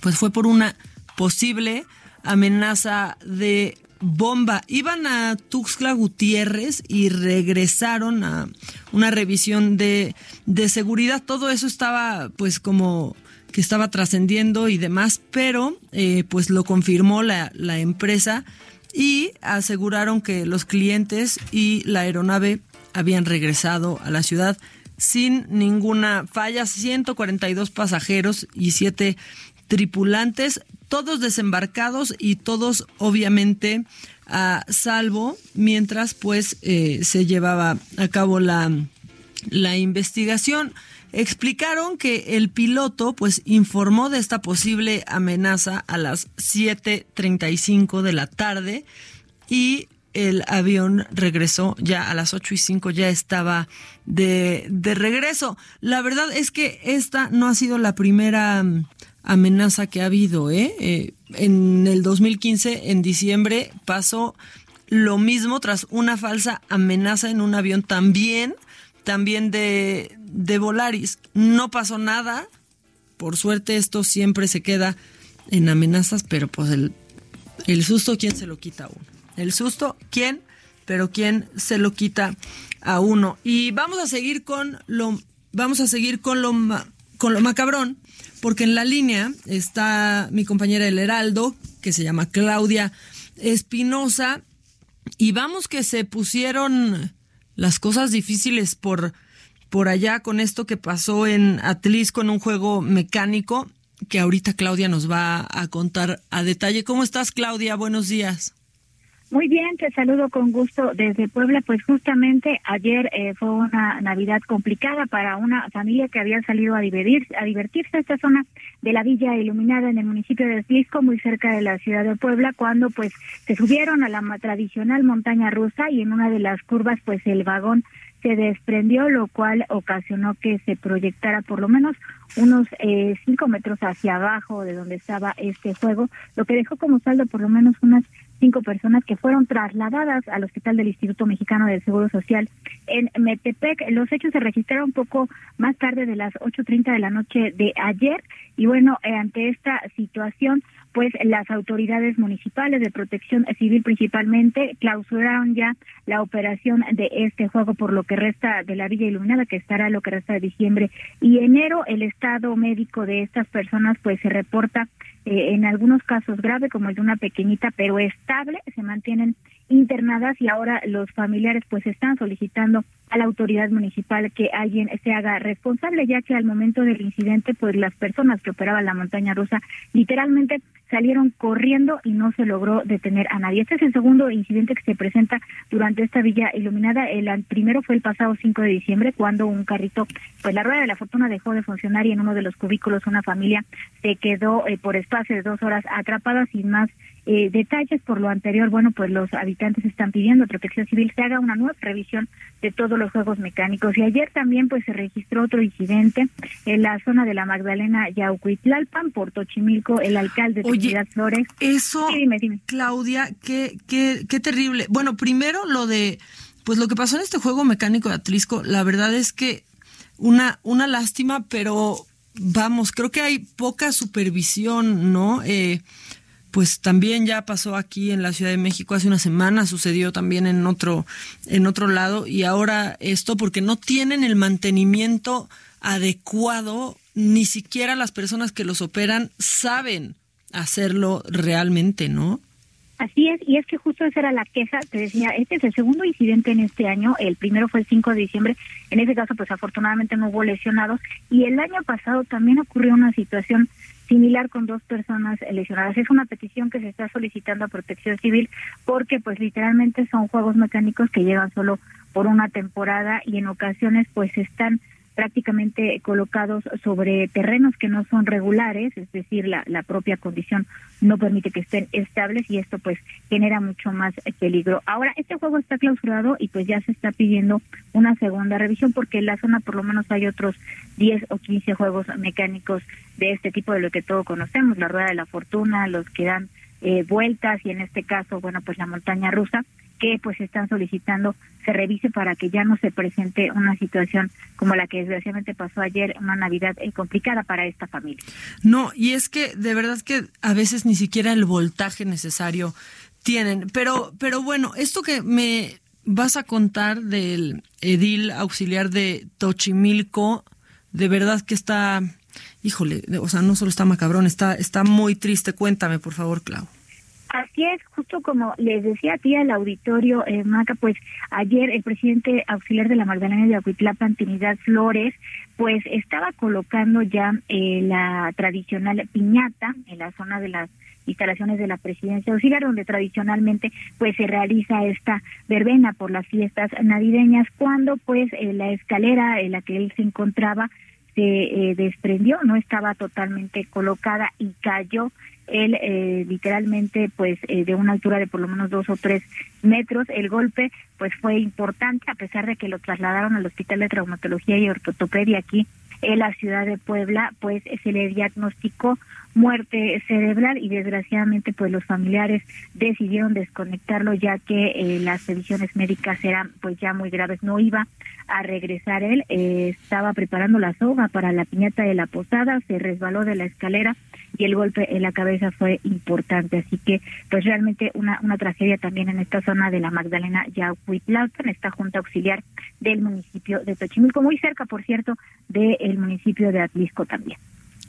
Pues fue por una posible amenaza de bomba. Iban a Tuxtla Gutiérrez y regresaron a una revisión de seguridad. Todo eso estaba pues como que estaba trascendiendo y demás, pero pues lo confirmó la empresa y aseguraron que los clientes y la aeronave habían regresado a la ciudad sin ninguna falla. 142 pasajeros y 7 tripulantes, todos desembarcados y todos obviamente a salvo, mientras pues se llevaba a cabo la investigación. Explicaron que el piloto pues informó de esta posible amenaza a las 7:35 de la tarde y el avión regresó ya a las 8:05, ya estaba de regreso. La verdad es que esta no ha sido la primera amenaza que ha habido, ¿eh? En el 2015, en diciembre, pasó lo mismo tras una falsa amenaza en un avión también de Volaris. No pasó nada. Por suerte, esto siempre se queda en amenazas, pero pues el susto, ¿quién se lo quita a uno? El susto, ¿quién? Pero ¿quién se lo quita a uno? Y vamos a seguir con lo macabrón, porque en la línea está mi compañera del Heraldo, que se llama Claudia Espinosa, y vamos que se pusieron las cosas difíciles por allá con esto que pasó en Atlisco, en un juego mecánico, que ahorita Claudia nos va a contar a detalle. ¿Cómo estás, Claudia? Buenos días. Muy bien, te saludo con gusto desde Puebla. Pues justamente ayer fue una Navidad complicada para una familia que había salido a divertirse a esta zona de la Villa Iluminada en el municipio de Atlisco, muy cerca de la ciudad de Puebla, cuando pues se subieron a la tradicional montaña rusa y en una de las curvas pues el vagón se desprendió, lo cual ocasionó que se proyectara por lo menos unos 5 metros hacia abajo de donde estaba este juego, lo que dejó como saldo por lo menos unas 5 personas que fueron trasladadas al Hospital del Instituto Mexicano del Seguro Social en Metepec. Los hechos se registraron un poco más tarde de las 8:30 de la noche de ayer y bueno, ante esta situación, pues las autoridades municipales de Protección Civil principalmente clausuraron ya la operación de este juego por lo que resta de la Villa Iluminada, que estará lo que resta de diciembre y enero. El estado médico de estas personas pues se reporta en algunos casos grave, como el de una pequeñita, pero estable, se mantienen internadas y ahora los familiares pues están solicitando a la autoridad municipal que alguien se haga responsable, ya que al momento del incidente pues las personas que operaban la montaña rusa literalmente salieron corriendo y no se logró detener a nadie. Este es el segundo incidente que se presenta durante esta Villa Iluminada. El primero fue el pasado 5 de diciembre, cuando un carrito, pues la rueda de la fortuna dejó de funcionar y en uno de los cubículos una familia se quedó por espacio de 2 horas atrapada sin más detalles. Por lo anterior, bueno, pues los habitantes están pidiendo a Protección Civil se haga una nueva revisión de todos los juegos mecánicos. Y ayer también pues se registró otro incidente en la zona de la Magdalena Yaucuitlalpan, por Tochimilco. El alcalde Trinidad Flores. Eso, sí, dime. Claudia, qué terrible. Bueno, primero lo de pues lo que pasó en este juego mecánico de Atlisco, la verdad es que una lástima, pero vamos, creo que hay poca supervisión, ¿no? Pues también ya pasó aquí en la Ciudad de México hace una semana, sucedió también en otro lado, y ahora esto porque no tienen el mantenimiento adecuado, ni siquiera las personas que los operan saben hacerlo realmente, ¿no? Así es, y es que justo esa era la queja, te decía, este es el segundo incidente en este año, el primero fue el 5 de diciembre, en ese caso pues afortunadamente no hubo lesionados, y el año pasado también ocurrió una situación similar con 2 personas lesionadas. Es una petición que se está solicitando a Protección Civil porque pues literalmente son juegos mecánicos que llegan solo por una temporada y en ocasiones pues están prácticamente colocados sobre terrenos que no son regulares, es decir, la propia condición no permite que estén estables y esto pues genera mucho más peligro. Ahora, este juego está clausurado y pues ya se está pidiendo una segunda revisión porque en la zona por lo menos hay otros 10 o 15 juegos mecánicos de este tipo, de lo que todos conocemos, la rueda de la fortuna, los que dan vueltas y en este caso, bueno, pues la montaña rusa, que pues están solicitando se revise para que ya no se presente una situación como la que desgraciadamente pasó ayer, una Navidad complicada para esta familia. No, y es que de verdad que a veces ni siquiera el voltaje necesario tienen. Pero bueno, esto que me vas a contar del edil auxiliar de Tochimilco, de verdad que está híjole, o sea, no solo está macabrón, está muy triste. Cuéntame, por favor, Clau. Así es, justo como les decía a ti al auditorio, Maca, pues ayer el presidente auxiliar de la Magdalena de Acuitlapa, Trinidad Flores, pues estaba colocando ya la tradicional piñata en la zona de las instalaciones de la presidencia auxiliar, donde tradicionalmente pues se realiza esta verbena por las fiestas navideñas, cuando pues la escalera en la que él se encontraba se desprendió, no estaba totalmente colocada y cayó él literalmente pues de una altura de por lo menos 2 o 3 metros. El golpe pues fue importante, a pesar de que lo trasladaron al Hospital de Traumatología y Ortopedia aquí en la ciudad de Puebla, pues se le diagnosticó muerte cerebral y desgraciadamente pues los familiares decidieron desconectarlo, ya que las previsiones médicas eran pues ya muy graves, no iba a regresar él. Estaba preparando la soga para la piñata de la posada, se resbaló de la escalera y el golpe en la cabeza fue importante, así que pues realmente una tragedia también en esta zona de la Magdalena Yacuitlaucan, esta junta auxiliar del municipio de Xochimilco, muy cerca por cierto del municipio de Atlisco también.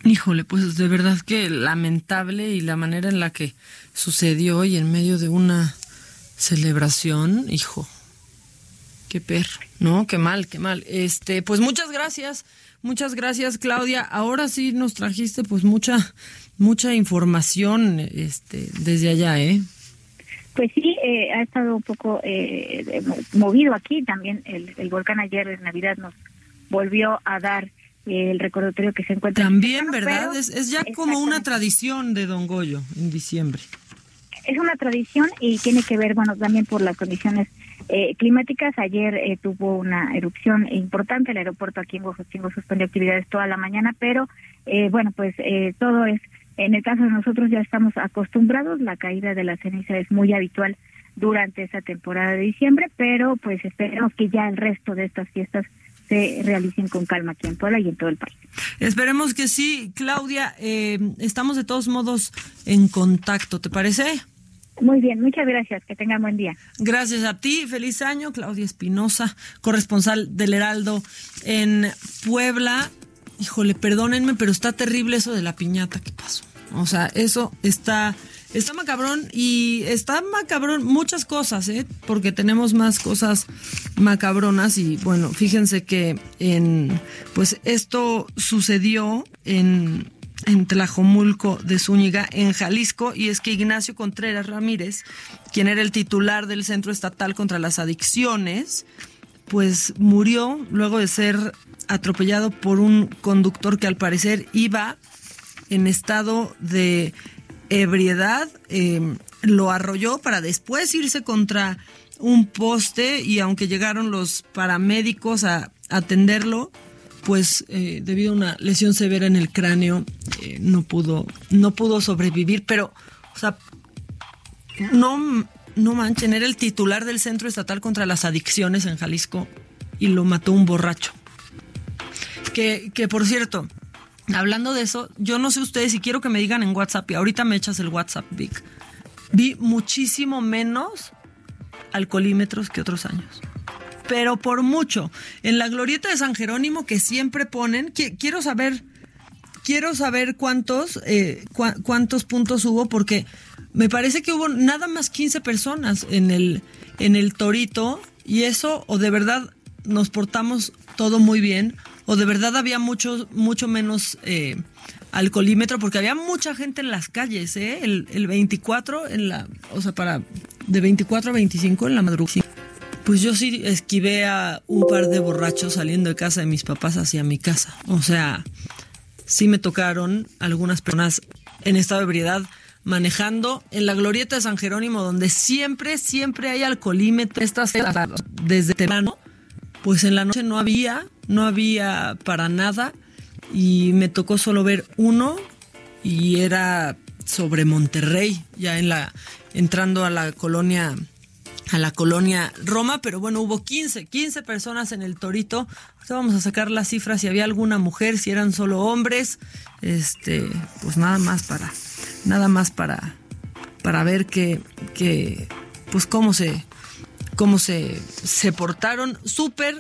Híjole, pues de verdad que lamentable, y la manera en la que sucedió y en medio de una celebración, hijo, qué perro, ¿no? Qué mal. Pues muchas gracias, Claudia. Ahora sí nos trajiste pues mucha información desde allá, ¿eh? Pues sí, ha estado un poco movido aquí también el volcán. Ayer en Navidad nos volvió a dar el recordatorio que se encuentra también en verano, ¿verdad? Es ya como una tradición de Don Goyo en diciembre. Es una tradición y tiene que ver, bueno, también por las condiciones climáticas. Ayer tuvo una erupción importante, el aeropuerto aquí en Huejotzingo suspendió actividades toda la mañana, pero bueno, pues todo es, en el caso de nosotros ya estamos acostumbrados, la caída de la ceniza es muy habitual durante esa temporada de diciembre, pero pues esperemos que ya el resto de estas fiestas se realicen con calma aquí en Puebla y en todo el país. Esperemos que sí, Claudia. Estamos de todos modos en contacto, ¿te parece? Muy bien, muchas gracias, que tengan buen día. Gracias a ti, feliz año, Claudia Espinosa, corresponsal del Heraldo en Puebla. Híjole, perdónenme, pero está terrible eso de la piñata que pasó. O sea, eso está macabrón, y está macabrón muchas cosas, porque tenemos más cosas macabronas. Y bueno, fíjense que pues esto sucedió en Tlajomulco de Zúñiga, en Jalisco, y es que Ignacio Contreras Ramírez, quien era el titular del Centro Estatal contra las Adicciones, pues murió luego de ser atropellado por un conductor que al parecer iba en estado de ebriedad. Lo arrolló para después irse contra un poste, y aunque llegaron los paramédicos a atenderlo, pues debido a una lesión severa en el cráneo no pudo sobrevivir. Pero, o sea, no manchen, era el titular del Centro Estatal contra las Adicciones en Jalisco y lo mató un borracho. Que por cierto, hablando de eso, yo no sé ustedes, y quiero que me digan en WhatsApp, y ahorita me echas el WhatsApp, Vic. Vi muchísimo menos alcoholímetros que otros años, pero por mucho. En la glorieta de San Jerónimo, que siempre ponen, quiero saber cuántos puntos hubo, porque me parece que hubo nada más 15 personas en el Torito, y eso o de verdad nos portamos todo muy bien, o de verdad había mucho menos alcoholímetro, porque había mucha gente en las calles, el 24 de 24 a 25 en la madrugada. Pues yo sí esquivé a un par de borrachos saliendo de casa de mis papás hacia mi casa. O sea, sí me tocaron algunas personas en estado de ebriedad manejando en la glorieta de San Jerónimo, donde siempre hay alcoholímetro. Estas desde temprano, pues en la noche no había para nada, y me tocó solo ver uno, y era sobre Monterrey, ya entrando a la colonia Roma. Pero bueno, hubo 15 personas en el Torito. Ahorita vamos a sacar las cifras, si había alguna mujer, si eran solo hombres, pues nada más para ver que pues cómo se portaron. Súper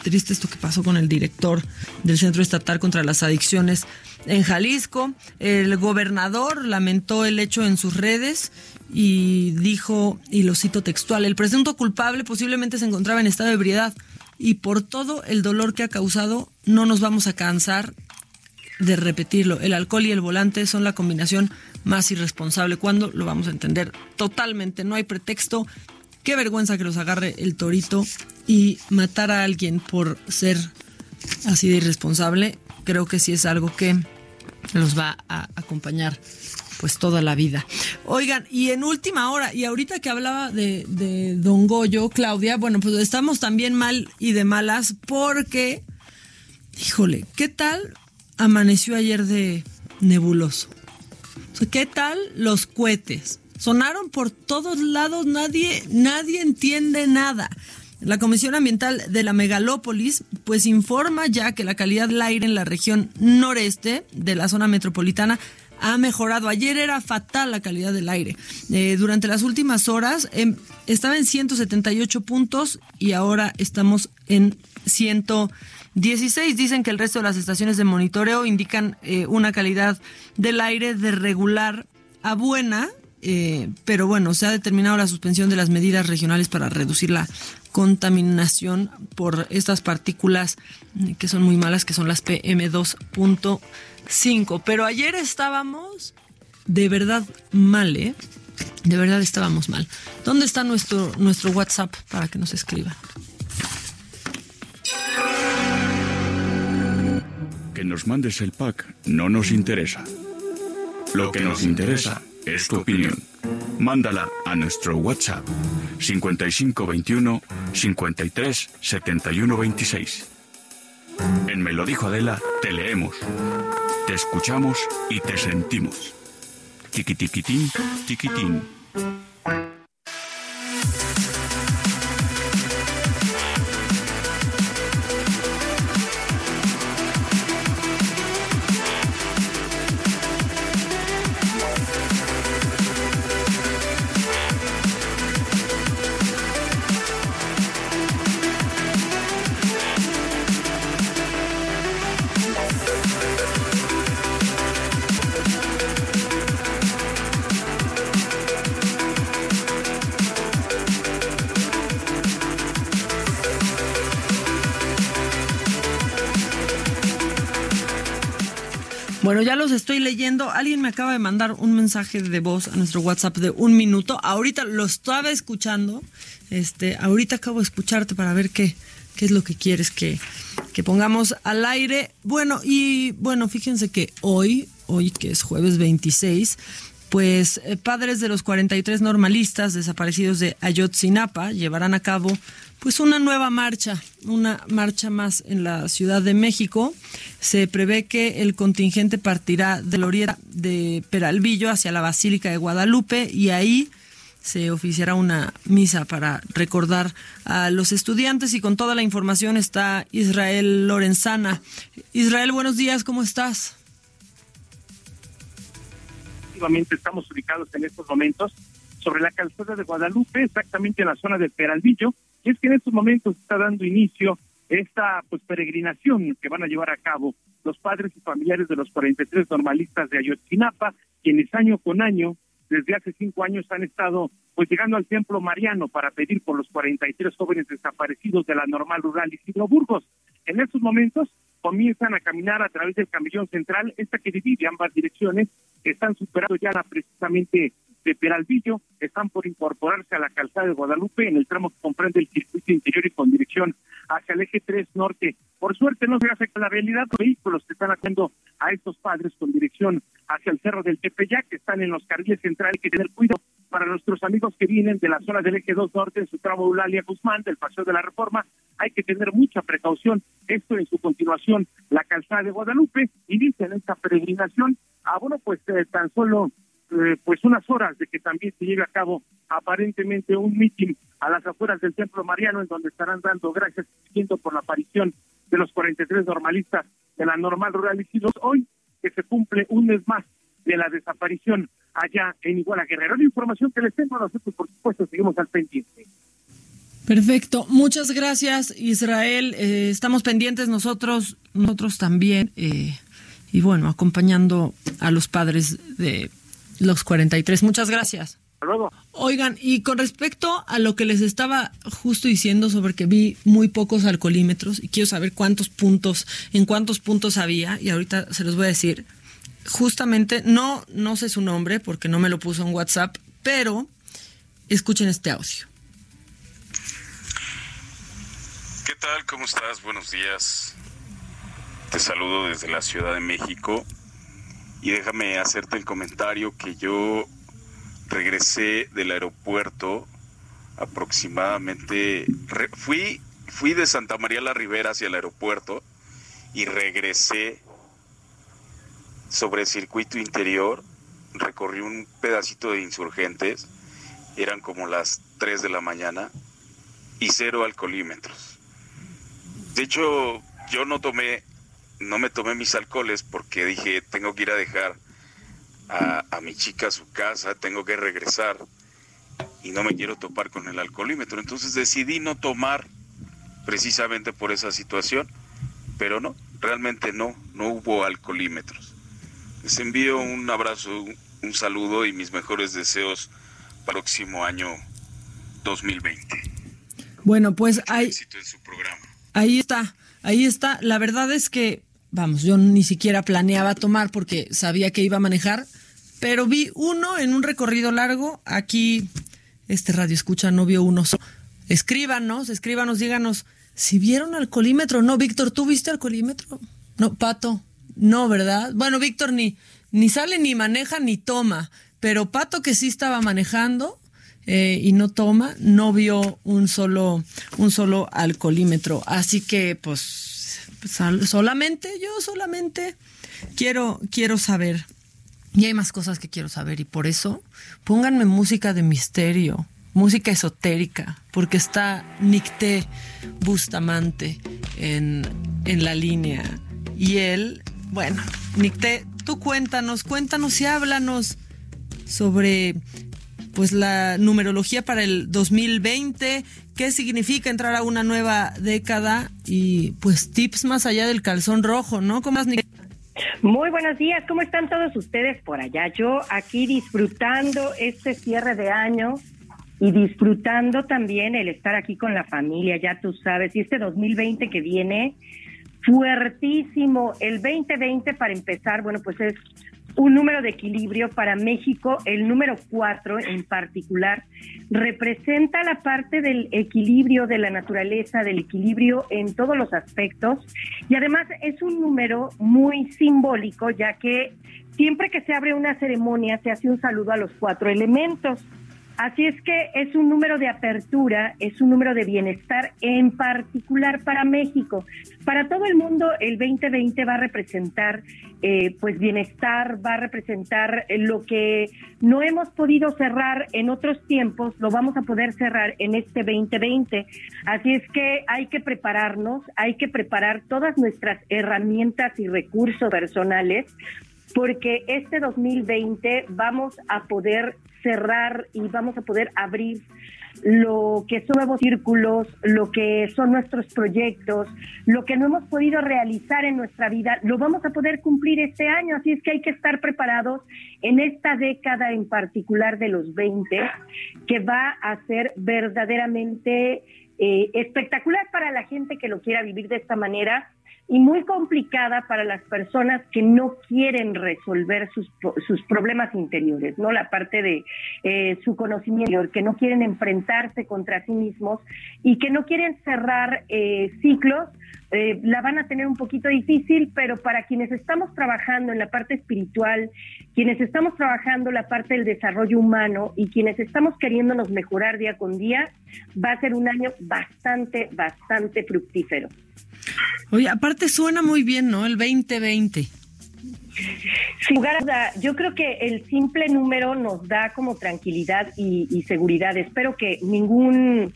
triste esto que pasó con el director del Centro Estatal contra las Adicciones en Jalisco. El gobernador lamentó el hecho en sus redes y dijo, y lo cito textual, el presunto culpable posiblemente se encontraba en estado de ebriedad y por todo el dolor que ha causado no nos vamos a cansar de repetirlo. El alcohol y el volante son la combinación más irresponsable. ¿Cuándo lo vamos a entender? Totalmente, no hay pretexto. Qué vergüenza que los agarre el torito y matar a alguien por ser así de irresponsable. Creo que sí es algo que los va a acompañar pues toda la vida. Oigan, y en última hora, y ahorita que hablaba de Don Goyo, Claudia, bueno, pues estamos también mal y de malas porque, híjole, ¿qué tal amaneció ayer de nebuloso? O sea, ¿qué tal los cohetes? Sonaron por todos lados, nadie entiende nada. La Comisión Ambiental de la Megalópolis pues informa ya que la calidad del aire en la región noreste de la zona metropolitana ha mejorado. Ayer era fatal la calidad del aire. Durante las últimas horas estaba en 178 puntos y ahora estamos en 116. Dicen que el resto de las estaciones de monitoreo indican una calidad del aire de regular a buena, pero bueno, se ha determinado la suspensión de las medidas regionales para reducir la contaminación por estas partículas que son muy malas, que son las PM2.5. Pero ayer estábamos de verdad mal, ¿eh? De verdad estábamos mal. ¿Dónde está nuestro WhatsApp para que nos escriban? Que nos mandes el pack no nos interesa. Lo que nos interesa es tu opinión. Mándala a nuestro WhatsApp 5521 53 71 26. En Me lo dijo Adela, te leemos, te escuchamos y te sentimos. Tiqui tiquitín, tiquitín. Bueno, ya los estoy leyendo. Alguien me acaba de mandar un mensaje de voz a nuestro WhatsApp de un minuto. Ahorita lo estaba escuchando. Ahorita acabo de escucharte para ver qué es lo que quieres que pongamos al aire. Bueno, fíjense que hoy que es jueves 26, pues padres de los 43 normalistas desaparecidos de Ayotzinapa llevarán a cabo pues una marcha más en la Ciudad de México. Se prevé que el contingente partirá de la glorieta de Peralvillo hacia la Basílica de Guadalupe y ahí se oficiará una misa para recordar a los estudiantes. Y con toda la información está Israel Lorenzana. Israel, buenos días, ¿cómo estás? Efectivamente, estamos ubicados en estos momentos sobre la calzada de Guadalupe, exactamente en la zona de Peralvillo. Y es que en estos momentos está dando inicio esta peregrinación que van a llevar a cabo los padres y familiares de los 43 normalistas de Ayotzinapa, quienes año con año, desde hace 5 años, han estado llegando al Templo Mariano para pedir por los 43 jóvenes desaparecidos de la Normal Rural Isidro Burgos. En estos momentos comienzan a caminar a través del camellón central, esta que divide ambas direcciones, están superando ya precisamente de Peralvillo, están por incorporarse a la calzada de Guadalupe en el tramo que comprende el circuito interior y con dirección hacia el eje 3 norte. Por suerte no se afecta la realidad, los vehículos que están haciendo a estos padres con dirección hacia el cerro del Tepeyac, que están en los carriles centrales, hay que tener cuidado. Para nuestros amigos que vienen de la zona del eje 2 norte, en su tramo Eulalia Guzmán, del Paseo de la Reforma, hay que tener mucha precaución. Esto en su continuación, la calzada de Guadalupe, inicia en esta peregrinación. Tan solo unas horas de que también se lleve a cabo aparentemente un mitin a las afueras del Templo Mariano, en donde estarán dando gracias por la aparición de los 43 normalistas de la Normal Rural Isidro, hoy que se cumple un mes más de la desaparición allá en Iguala Guerrero. La información que les tengo a nosotros, por supuesto, seguimos al pendiente. Perfecto, muchas gracias, Israel. Estamos pendientes nosotros también, y bueno, acompañando a los padres de los 43. Muchas gracias. Hasta luego. Oigan, y con respecto a lo que les estaba justo diciendo sobre que vi muy pocos alcoholímetros y quiero saber en cuántos puntos había, y ahorita se los voy a decir. Justamente, no sé su nombre porque no me lo puso en WhatsApp, pero escuchen este audio. ¿Qué tal? ¿Cómo estás? Buenos días. Te saludo desde la Ciudad de México y déjame hacerte el comentario que yo regresé del aeropuerto aproximadamente. Fui de Santa María la Ribera hacia el aeropuerto y regresé sobre el circuito interior, recorrí un pedacito de Insurgentes, eran como las 3 de la mañana y 0 alcoholímetros. De hecho, yo no me tomé mis alcoholes porque dije, tengo que ir a dejar a mi chica a su casa, tengo que regresar y no me quiero topar con el alcoholímetro. Entonces decidí no tomar precisamente por esa situación, pero no, realmente no hubo alcoholímetros. Les envío un abrazo, un saludo y mis mejores deseos para el próximo año 2020. Bueno, pues éxito en su programa. Ahí está. La verdad es que, vamos, yo ni siquiera planeaba tomar porque sabía que iba a manejar, pero vi uno en un recorrido largo. Aquí, radio escucha, no vio uno solo. Escríbanos, díganos si vieron alcoholímetro. No, Víctor, ¿tú viste alcoholímetro? No, Pato. No, ¿verdad? Bueno, Víctor ni sale, ni maneja, ni toma. Pero Pato, que sí estaba manejando y no toma, no vio un solo alcoholímetro. Así que, pues solamente quiero saber. Y hay más cosas que quiero saber. Y por eso, pónganme música de misterio, música esotérica, porque está Nicté Bustamante en la línea. Y él... Bueno, Nicté, tú cuéntanos y háblanos sobre pues la numerología para el 2020, qué significa entrar a una nueva década y pues tips más allá del calzón rojo, ¿no? ¿Cómo estás, Nicté? Muy buenos días, ¿cómo están todos ustedes por allá? Yo aquí disfrutando este cierre de año y disfrutando también el estar aquí con la familia, ya tú sabes, y este 2020 que viene... Fuertísimo. El 2020, para empezar, bueno, pues es un número de equilibrio para México. El número 4 en particular representa la parte del equilibrio de la naturaleza, del equilibrio en todos los aspectos, y además es un número muy simbólico, ya que siempre que se abre una ceremonia se hace un saludo a los 4 elementos. Así es que es un número de apertura, es un número de bienestar, en particular para México. Para todo el mundo, el 2020 va a representar pues bienestar, va a representar lo que no hemos podido cerrar en otros tiempos, lo vamos a poder cerrar en este 2020. Así es que hay que prepararnos, hay que preparar todas nuestras herramientas y recursos personales, porque este 2020 vamos a poder cerrar y vamos a poder abrir lo que son nuevos círculos, lo que son nuestros proyectos, lo que no hemos podido realizar en nuestra vida, lo vamos a poder cumplir este año. Así es que hay que estar preparados en esta década en particular de los 20, que va a ser verdaderamente espectacular para la gente que lo quiera vivir de esta manera, y muy complicada para las personas que no quieren resolver sus problemas interiores, ¿no? La parte de su conocimiento interior, que no quieren enfrentarse contra sí mismos y que no quieren cerrar ciclos, la van a tener un poquito difícil, pero para quienes estamos trabajando en la parte espiritual, quienes estamos trabajando la parte del desarrollo humano y quienes estamos queriéndonos mejorar día con día, va a ser un año bastante, bastante fructífero. Oye, aparte suena muy bien, ¿no? El 2020. Sin lugar a duda, yo creo que el simple número nos da como tranquilidad y seguridad. Espero que ninguna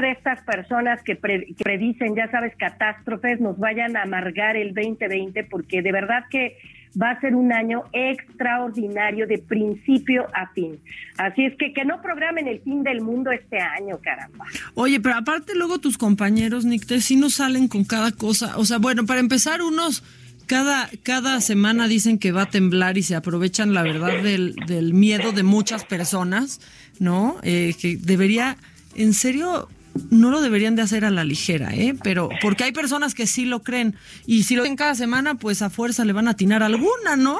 de estas personas que predicen, ya sabes, catástrofes, nos vayan a amargar el 2020, porque de verdad que va a ser un año extraordinario de principio a fin. Así es que no programen el fin del mundo este año, caramba. Oye, pero aparte luego tus compañeros, Nick, sí nos salen con cada cosa. O sea, bueno, para empezar, unos cada semana dicen que va a temblar y se aprovechan, la verdad, del miedo de muchas personas, ¿no? Que debería, en serio, no lo deberían de hacer a la ligera, pero porque hay personas que sí lo creen, y si lo creen cada semana, pues a fuerza le van a atinar alguna, ¿no?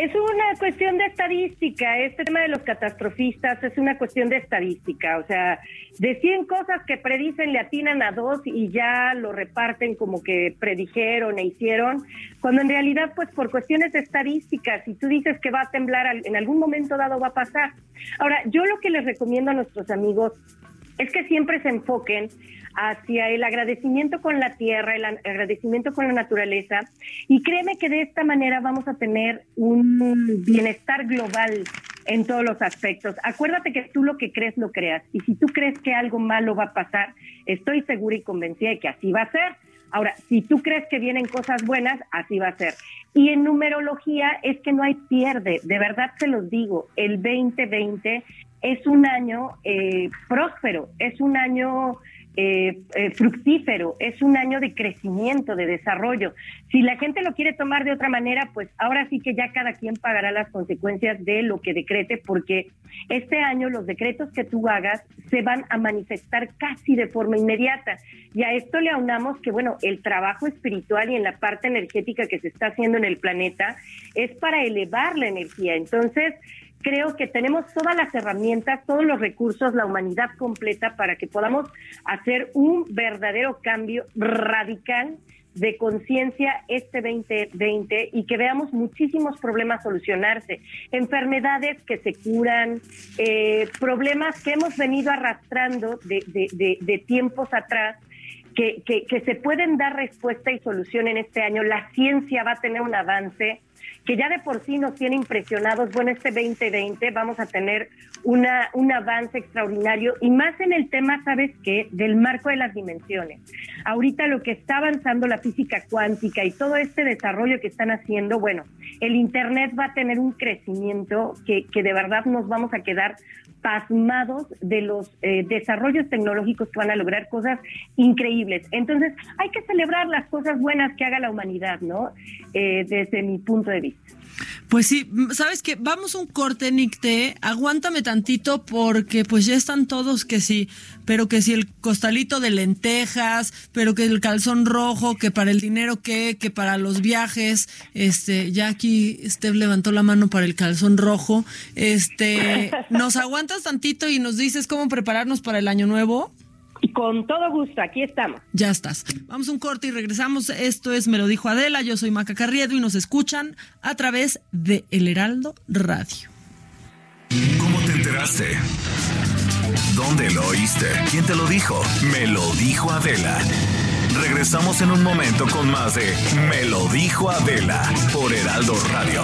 Es una cuestión de estadística, este tema de los catastrofistas es una cuestión de estadística, o sea, de 100 cosas que predicen le atinan a 2 y ya lo reparten como que predijeron e hicieron, cuando en realidad pues por cuestiones de estadísticas, si tú dices que va a temblar, en algún momento dado va a pasar. Ahora, yo lo que les recomiendo a nuestros amigos es que siempre se enfoquen hacia el agradecimiento con la tierra, el agradecimiento con la naturaleza, y créeme que de esta manera vamos a tener un bienestar global en todos los aspectos. Acuérdate que tú lo que crees, lo creas, y si tú crees que algo malo va a pasar, estoy segura y convencida de que así va a ser. Ahora, si tú crees que vienen cosas buenas, así va a ser. Y en numerología es que no hay pierde, de verdad se los digo, el 2020 es un año próspero, es un año fructífero, es un año de crecimiento, de desarrollo. Si la gente lo quiere tomar de otra manera, pues ahora sí que ya cada quien pagará las consecuencias de lo que decrete, porque este año los decretos que tú hagas se van a manifestar casi de forma inmediata. Y a esto le aunamos que, bueno, el trabajo espiritual y en la parte energética que se está haciendo en el planeta es para elevar la energía. Entonces, creo que tenemos todas las herramientas, todos los recursos, la humanidad completa para que podamos hacer un verdadero cambio radical de conciencia este 2020 y que veamos muchísimos problemas solucionarse, enfermedades que se curan, problemas que hemos venido arrastrando de tiempos atrás, que se pueden dar respuesta y solución en este año. La ciencia va a tener un avance que ya de por sí nos tiene impresionados. Bueno, este 2020 vamos a tener un avance extraordinario, y más en el tema, ¿sabes qué?, del marco de las dimensiones. Ahorita lo que está avanzando la física cuántica y todo este desarrollo que están haciendo, bueno, el Internet va a tener un crecimiento que de verdad nos vamos a quedar pasmados de los desarrollos tecnológicos que van a lograr cosas increíbles. Entonces, hay que celebrar las cosas buenas que haga la humanidad, ¿no? Desde mi punto de vista. Pues sí, ¿sabes qué? Vamos un corte, Nicté, aguántame tantito porque pues ya están todos que sí, pero que si el costalito de lentejas, pero que el calzón rojo, que para el dinero que para los viajes, ya aquí Steph levantó la mano para el calzón rojo, ¿nos aguantas tantito y nos dices cómo prepararnos para el año nuevo? Con todo gusto, aquí estamos. Ya estás. Vamos a un corte y regresamos. Esto es Me lo dijo Adela, yo soy Maca Carriedo y nos escuchan a través de El Heraldo Radio. ¿Cómo te enteraste? ¿Dónde lo oíste? ¿Quién te lo dijo? Me lo dijo Adela. Regresamos en un momento con más de Me lo dijo Adela por Heraldo Radio.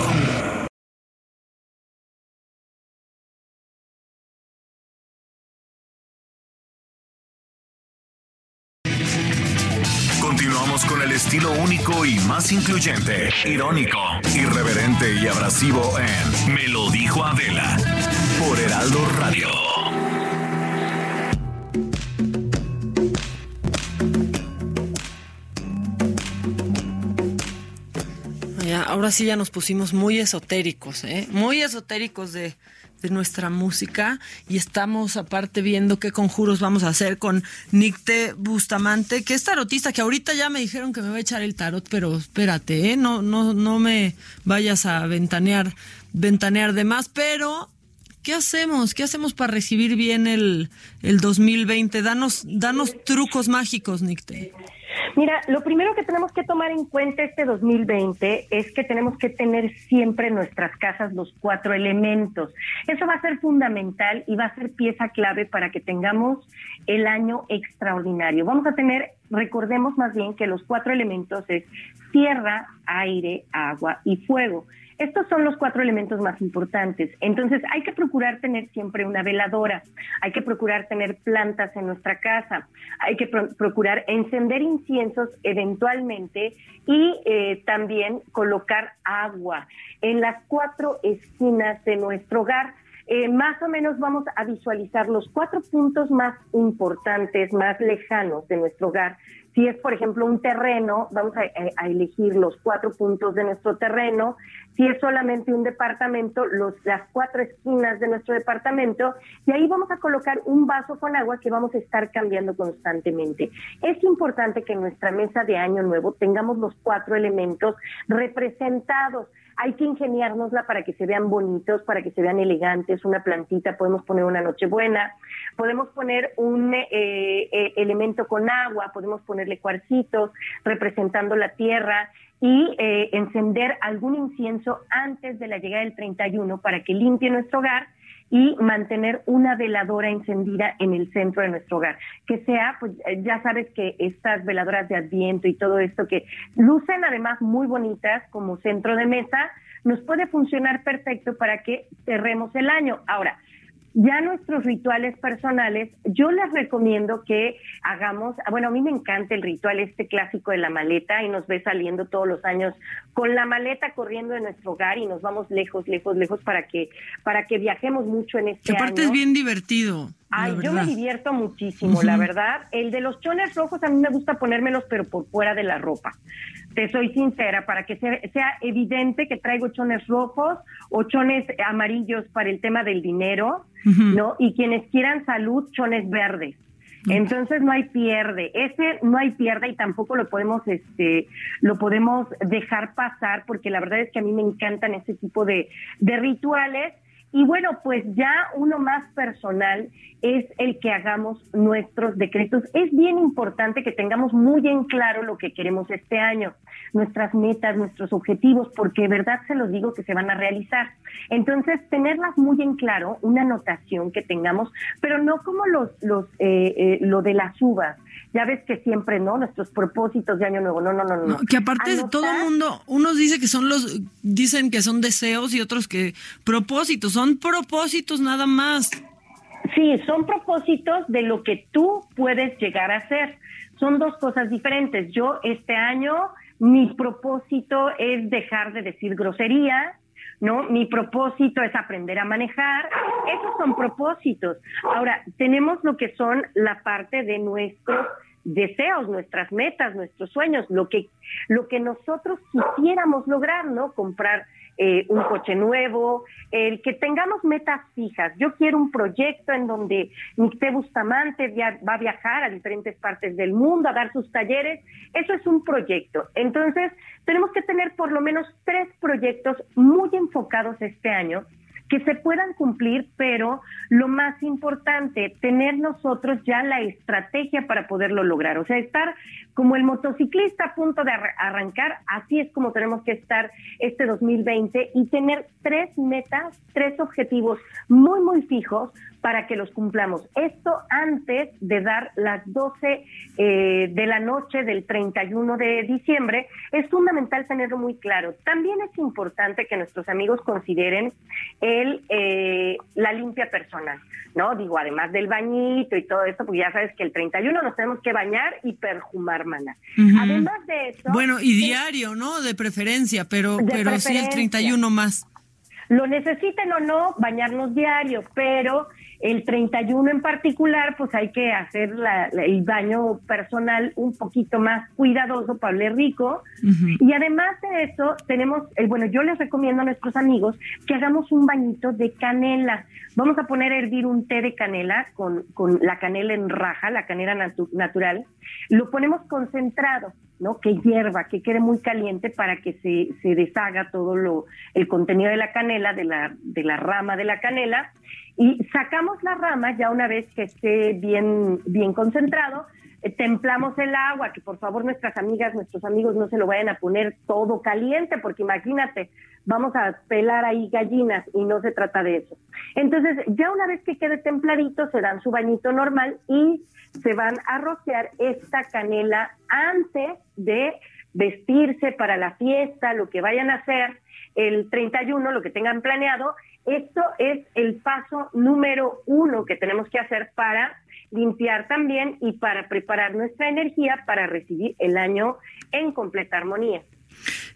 Con el estilo único y más incluyente, irónico, irreverente y abrasivo en Me lo dijo Adela por Heraldo Radio. Ahora sí ya nos pusimos muy esotéricos, muy esotéricos de nuestra música, y estamos aparte viendo qué conjuros vamos a hacer con Nicté Bustamante, que es tarotista, que ahorita ya me dijeron que me va a echar el tarot, pero espérate, no me vayas a ventanear de más, pero ¿qué hacemos para recibir bien el 2020? Danos trucos mágicos, Nicté. Mira, lo primero que tenemos que tomar en cuenta este 2020 es que tenemos que tener siempre en nuestras casas los 4 elementos. Eso va a ser fundamental y va a ser pieza clave para que tengamos el año extraordinario. Vamos a tener, recordemos más bien que los 4 elementos es tierra, aire, agua y fuego. Estos son los 4 elementos más importantes. Entonces, hay que procurar tener siempre una veladora, hay que procurar tener plantas en nuestra casa, hay que procurar encender inciensos eventualmente y también colocar agua en las 4 esquinas de nuestro hogar. Más o menos vamos a visualizar los 4 puntos más importantes, más lejanos de nuestro hogar. Si es, por ejemplo, un terreno, vamos a elegir los 4 puntos de nuestro terreno. Si es solamente un departamento, las 4 esquinas de nuestro departamento. Y ahí vamos a colocar un vaso con agua que vamos a estar cambiando constantemente. Es importante que en nuestra mesa de Año Nuevo tengamos los 4 elementos representados. Hay que ingeniárnosla para que se vean bonitos, para que se vean elegantes. Una plantita, podemos poner una nochebuena, podemos poner un elemento con agua, podemos ponerle cuarcitos representando la tierra y encender algún incienso antes de la llegada del 31 para que limpie nuestro hogar, y mantener una veladora encendida en el centro de nuestro hogar. Que sea, pues ya sabes que estas veladoras de Adviento y todo esto que lucen además muy bonitas como centro de mesa, nos puede funcionar perfecto para que cerremos el año. Ahora, ya nuestros rituales personales, yo les recomiendo que hagamos, bueno, a mí me encanta el ritual este clásico de la maleta, y nos ve saliendo todos los años con la maleta corriendo de nuestro hogar y nos vamos lejos, lejos, lejos para que viajemos mucho en este año. Aparte es bien divertido. Ay, yo me divierto muchísimo, la verdad. El de los chones rojos a mí me gusta ponérmelos, pero por fuera de la ropa. Te soy sincera, para que sea evidente que traigo chones rojos o chones amarillos para el tema del dinero, ¿no? Y quienes quieran salud, chones verdes. Entonces no hay pierde, y tampoco lo podemos dejar pasar, porque la verdad es que a mí me encantan ese tipo de rituales. Y bueno, pues ya uno más personal es el que hagamos nuestros decretos. Es bien importante que tengamos muy en claro lo que queremos este año, nuestras metas, nuestros objetivos, porque de verdad se los digo que se van a realizar. Entonces, tenerlas muy en claro, una anotación que tengamos, pero no como lo de las uvas. Ya ves que siempre, ¿no? Nuestros propósitos de Año Nuevo. No. Que aparte de todo el mundo, unos dicen que son deseos y otros que propósitos. Son propósitos nada más. Sí, son propósitos de lo que tú puedes llegar a hacer. Son 2 cosas diferentes. Yo este año, mi propósito es dejar de decir groserías, ¿no? Mi propósito es aprender a manejar. Esos son propósitos. Ahora, tenemos lo que son la parte de nuestros deseos, nuestras metas, nuestros sueños, lo que nosotros quisiéramos lograr, ¿no? Comprar un coche nuevo, el que tengamos metas fijas. Yo quiero un proyecto en donde Nicté Bustamante va a viajar a diferentes partes del mundo a dar sus talleres. Eso es un proyecto. Entonces, tenemos que tener por lo menos 3 proyectos muy enfocados este año que se puedan cumplir, pero lo más importante, tener nosotros ya la estrategia para poderlo lograr. O sea, estar como el motociclista a punto de arrancar, así es como tenemos que estar este 2020 y tener 3 metas, 3 objetivos muy, muy fijos para que los cumplamos. Esto antes de dar las 12 de la noche del 31 de diciembre, es fundamental tenerlo muy claro. También es importante que nuestros amigos consideren la limpia personal, ¿no? Digo, además del bañito y todo esto, porque ya sabes que el 31 nos tenemos que bañar y perfumar, mana. Uh-huh. Además de eso... Bueno, y diario, ¿no? De preferencia, pero sí el 31 más. Lo necesiten o no, bañarnos diario, pero el 31 en particular, pues hay que hacer el baño personal un poquito más cuidadoso para oler rico. Uh-huh. Y además de eso, yo les recomiendo a nuestros amigos que hagamos un bañito de canela. Vamos a poner a hervir un té de canela con la canela en raja, la canela natural. Lo ponemos concentrado, ¿no? Que hierva, que quede muy caliente para que se deshaga todo el contenido de la canela, de la rama de la canela, y sacamos la rama ya una vez que esté bien, bien concentrado. Templamos el agua, que por favor nuestras amigas, nuestros amigos no se lo vayan a poner todo caliente, porque imagínate, vamos a pelar ahí gallinas y no se trata de eso. Entonces, ya una vez que quede templadito, se dan su bañito normal y se van a rociar esta canela antes de vestirse para la fiesta, lo que vayan a hacer, el 31, lo que tengan planeado. Esto es el paso número 1 que tenemos que hacer para limpiar también y para preparar nuestra energía para recibir el año en completa armonía.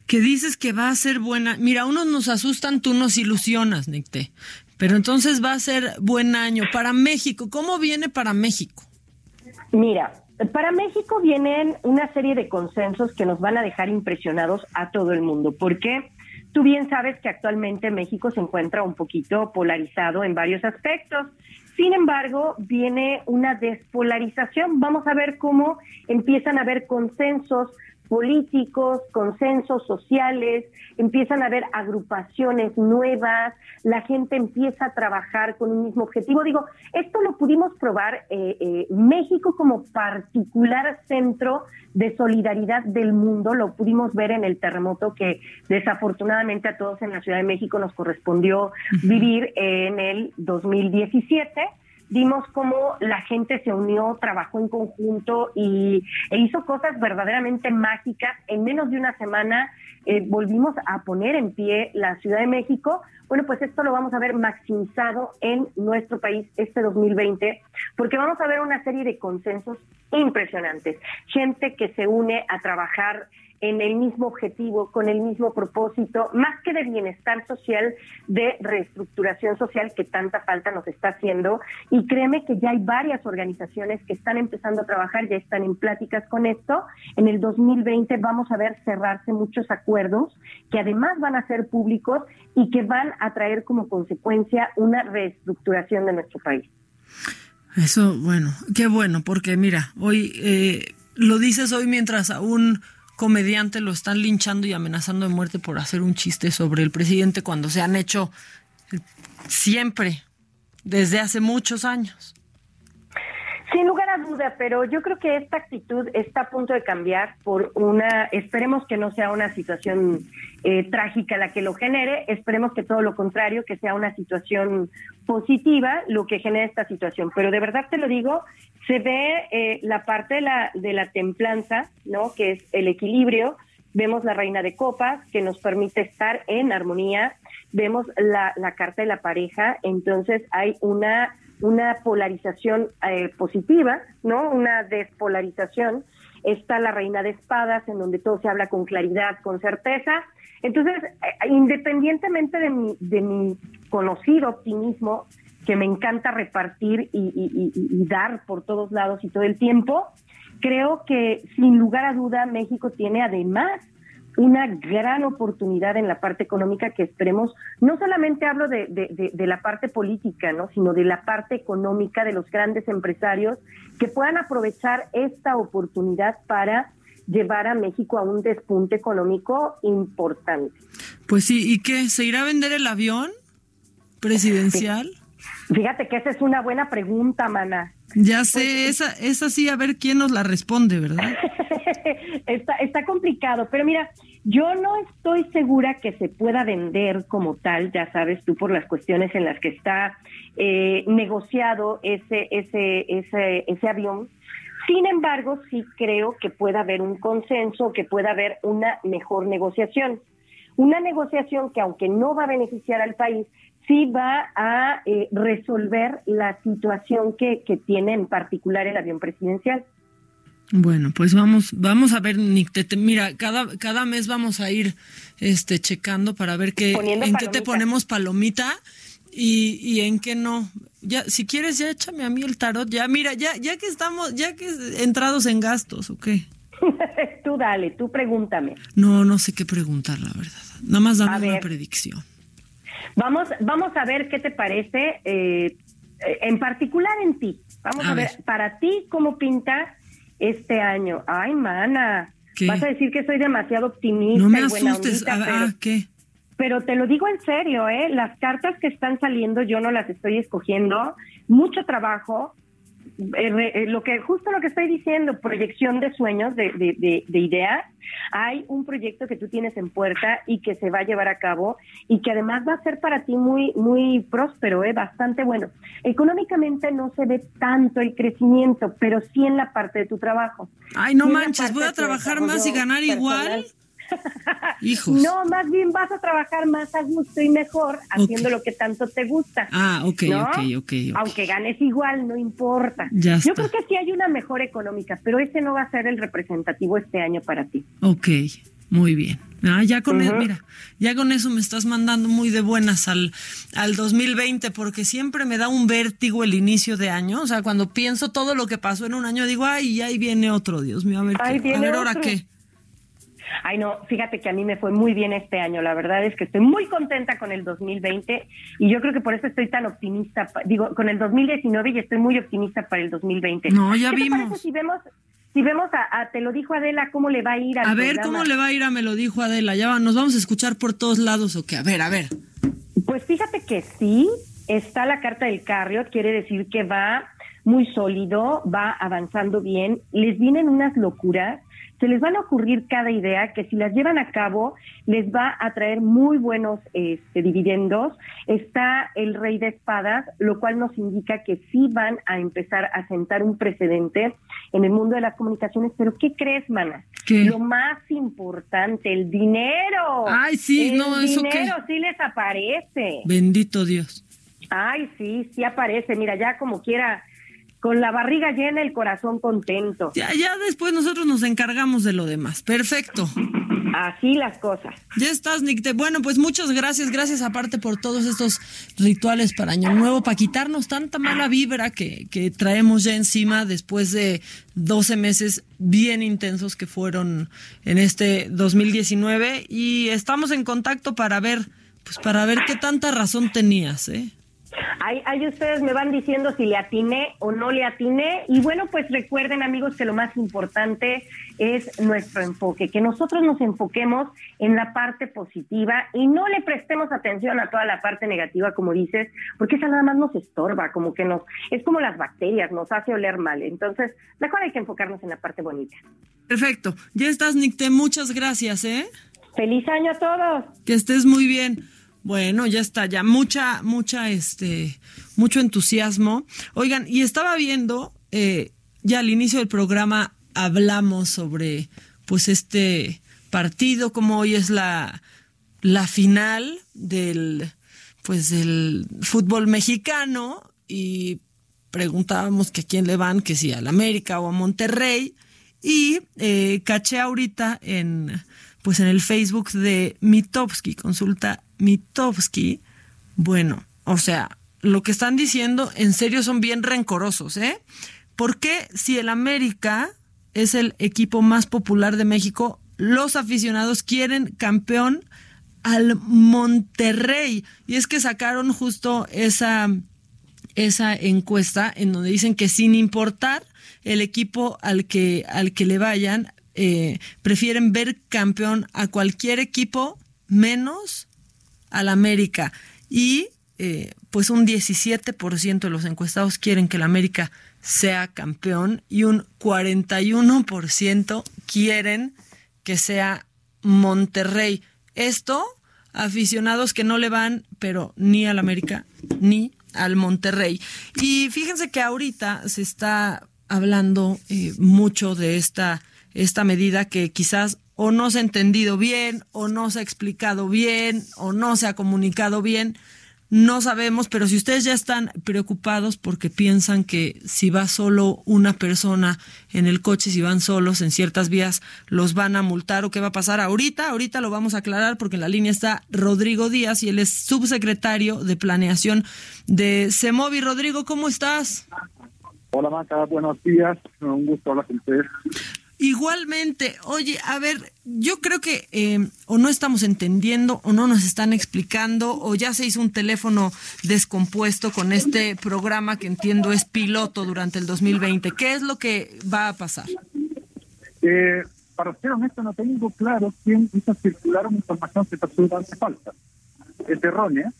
Que dices que va a ser buena. Mira, unos nos asustan, tú nos ilusionas, Nicté. Pero entonces va a ser buen año. Para México, ¿cómo viene para México? Mira, para México vienen una serie de consensos que nos van a dejar impresionados a todo el mundo. ¿Por qué? Tú bien sabes que actualmente México se encuentra un poquito polarizado en varios aspectos. Sin embargo, viene una despolarización. Vamos a ver cómo empiezan a haber consensos políticos, consensos sociales, empiezan a haber agrupaciones nuevas, la gente empieza a trabajar con un mismo objetivo. Digo, esto lo pudimos probar México como particular centro de solidaridad del mundo, lo pudimos ver en el terremoto que desafortunadamente a todos en la Ciudad de México nos correspondió vivir en el 2017. Vimos cómo la gente se unió, trabajó en conjunto e hizo cosas verdaderamente mágicas. En menos de una semana volvimos a poner en pie la Ciudad de México. Bueno, pues esto lo vamos a ver maximizado en nuestro país este 2020, porque vamos a ver una serie de consensos impresionantes. Gente que se une a trabajar en el mismo objetivo, con el mismo propósito, más que de bienestar social, de reestructuración social que tanta falta nos está haciendo. Y créeme que ya hay varias organizaciones que están empezando a trabajar, ya están en pláticas con esto. En el 2020 vamos a ver cerrarse muchos acuerdos que además van a ser públicos y que van a traer como consecuencia una reestructuración de nuestro país. Eso, bueno, qué bueno, porque mira, hoy lo dices hoy mientras aún comediante lo están linchando y amenazando de muerte por hacer un chiste sobre el presidente cuando se han hecho siempre, desde hace muchos años. Sin lugar a duda, pero yo creo que esta actitud está a punto de cambiar por una, esperemos que no sea una situación trágica la que lo genere, esperemos que todo lo contrario, que sea una situación positiva lo que genera esta situación. Pero de verdad te lo digo, se ve la parte de la templanza, ¿no? Que es el equilibrio. Vemos la reina de copas que nos permite estar en armonía. Vemos la carta de la pareja. Entonces hay una polarización positiva, ¿no? Una despolarización. Está la reina de espadas, en donde todo se habla con claridad, con certeza. Entonces, independientemente de mi conocido optimismo, que me encanta repartir y dar por todos lados y todo el tiempo, creo que sin lugar a duda México tiene además una gran oportunidad en la parte económica que esperemos, no solamente hablo de la parte política, ¿no? Sino de la parte económica de los grandes empresarios que puedan aprovechar esta oportunidad para llevar a México a un despunte económico importante. Pues sí, ¿y qué? ¿Se irá a vender el avión presidencial? Sí. Fíjate que esa es una buena pregunta, maná. Ya sé, pues, esa sí, a ver quién nos la responde, ¿verdad? Está complicado, pero mira, yo no estoy segura que se pueda vender como tal, ya sabes tú, por las cuestiones en las que está negociado ese avión. Sin embargo, sí creo que pueda haber un consenso, que pueda haber una mejor negociación. Una negociación que, aunque no va a beneficiar al país, sí va a resolver la situación que tiene en particular el avión presidencial. Bueno, pues vamos a ver, Nick, mira, cada mes vamos a ir checando para ver qué te ponemos palomita y en qué no. Ya, si quieres, ya échame a mí el tarot, ya, mira, ya que entrados en gastos, ¿o qué? Tú dale, tú pregúntame. No sé qué preguntar, la verdad. Nada más dame una predicción. Vamos a ver qué te parece, en particular en ti. Vamos a ver, para ti, ¿cómo pinta este año? Ay, mana, ¿qué? Vas a decir que soy demasiado optimista. No me asustes. Buena ondita, ¿qué? Pero te lo digo en serio, Las cartas que están saliendo, yo no las estoy escogiendo. Mucho trabajo, Justo lo que estoy diciendo, proyección de sueños, de ideas. Hay un proyecto que tú tienes en puerta y que se va a llevar a cabo y que además va a ser para ti muy, muy próspero, bastante bueno. Económicamente no se ve tanto el crecimiento, pero sí en la parte de tu trabajo. Ay, no manches, voy a trabajar más y ganar igual. Hijos. No, más bien vas a trabajar más a gusto y mejor haciendo lo que tanto te gusta. Ah, okay, ¿no? Okay. Aunque ganes igual, no importa. Yo creo que sí hay una mejora económica, pero ese no va a ser el representativo este año para ti. Okay, muy bien. Ah, ya con eso, mira, ya con eso me estás mandando muy de buenas al 2020, porque siempre me da un vértigo el inicio de año. O sea, cuando pienso todo lo que pasó en un año, digo, ay, ahí viene otro, Dios mío, ahora qué. Ay, no, fíjate que a mí me fue muy bien este año. La verdad es que estoy muy contenta con el 2020 y yo creo que por eso estoy tan optimista. Digo, con el 2019 y estoy muy optimista para el 2020. No, ya vimos. ¿Qué te parece si vemos a Te lo dijo Adela, cómo le va a ir? A ver, programa. ¿Cómo le va a ir a Me lo dijo Adela? Ya nos vamos a escuchar por todos lados, ¿o qué? A ver. Pues fíjate que sí, está la carta del Carrió, quiere decir que va muy sólido, va avanzando bien. Les vienen unas locuras. Se les van a ocurrir cada idea que si las llevan a cabo les va a traer muy buenos dividendos. Está el Rey de Espadas, lo cual nos indica que sí van a empezar a sentar un precedente en el mundo de las comunicaciones. Pero ¿qué crees, mana? ¿Qué? Lo más importante, el dinero. Ay, sí, ¿eso qué? El dinero sí les aparece. Bendito Dios. Ay, sí aparece. Mira, ya como quiera... Con la barriga llena, el corazón contento. Ya después nosotros nos encargamos de lo demás. Perfecto. Así las cosas. Ya estás, Nicte. Bueno, pues muchas gracias. Gracias aparte por todos estos rituales para Año Nuevo, para quitarnos tanta mala vibra que traemos ya encima después de 12 meses bien intensos que fueron en este 2019. Y estamos en contacto para ver qué tanta razón tenías, Ahí ustedes me van diciendo si le atiné o no le atiné. Y bueno, pues recuerden, amigos, que lo más importante es nuestro enfoque, que nosotros nos enfoquemos en la parte positiva y no le prestemos atención a toda la parte negativa, como dices, porque esa nada más nos estorba, como que es como las bacterias, nos hace oler mal. Entonces, mejor hay que enfocarnos en la parte bonita. Perfecto. Ya estás, Nicte. Muchas gracias, ¡Feliz año a todos! Que estés muy bien. Bueno, ya está, ya mucho entusiasmo. Oigan, y estaba viendo, ya al inicio del programa hablamos sobre, pues, este partido, como hoy es la final del fútbol mexicano, y preguntábamos que a quién le van, que si al América o a Monterrey, y caché ahorita en el Facebook de Mitofsky, consulta Mitofsky. Bueno, o sea, lo que están diciendo en serio son bien rencorosos, ¿Por qué si el América es el equipo más popular de México, los aficionados quieren campeón al Monterrey? Y es que sacaron justo esa encuesta en donde dicen que sin importar el equipo al que le vayan, prefieren ver campeón a cualquier equipo menos al América. Y pues un 17% de los encuestados quieren que el América sea campeón y un 41% quieren que sea Monterrey. Esto, aficionados que no le van, pero ni al América ni al Monterrey. Y fíjense que ahorita se está hablando mucho de esta medida que quizás o no se ha entendido bien, o no se ha explicado bien, o no se ha comunicado bien, no sabemos, pero si ustedes ya están preocupados porque piensan que si va solo una persona en el coche, si van solos en ciertas vías, los van a multar o qué va a pasar, ahorita lo vamos a aclarar porque en la línea está Rodrigo Díaz y él es subsecretario de Planeación de CEMOVI. Rodrigo, ¿cómo estás? Hola, Maca, buenos días, un gusto hablar con ustedes. Igualmente, oye, a ver, yo creo que o no estamos entendiendo o no nos están explicando o ya se hizo un teléfono descompuesto con este programa que entiendo es piloto durante el 2020. ¿Qué es lo que va a pasar? Para ser honesto, no tengo claro quién hizo circular una información que está absolutamente falsa. Es errónea.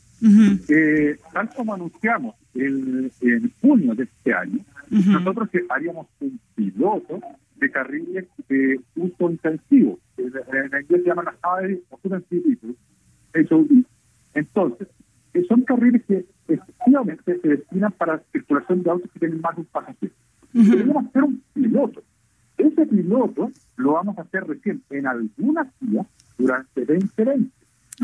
Tal como anunciamos en junio de este año, Uh-huh. Nosotros que haríamos un piloto de carriles de uso intensivo. En inglés se llaman las AVE, entonces, son carriles que efectivamente se destinan para circulación de autos que tienen más de un pasajero. Uh-huh. Queremos hacer un piloto. Ese piloto lo vamos a hacer recién en algunas vías durante 2020.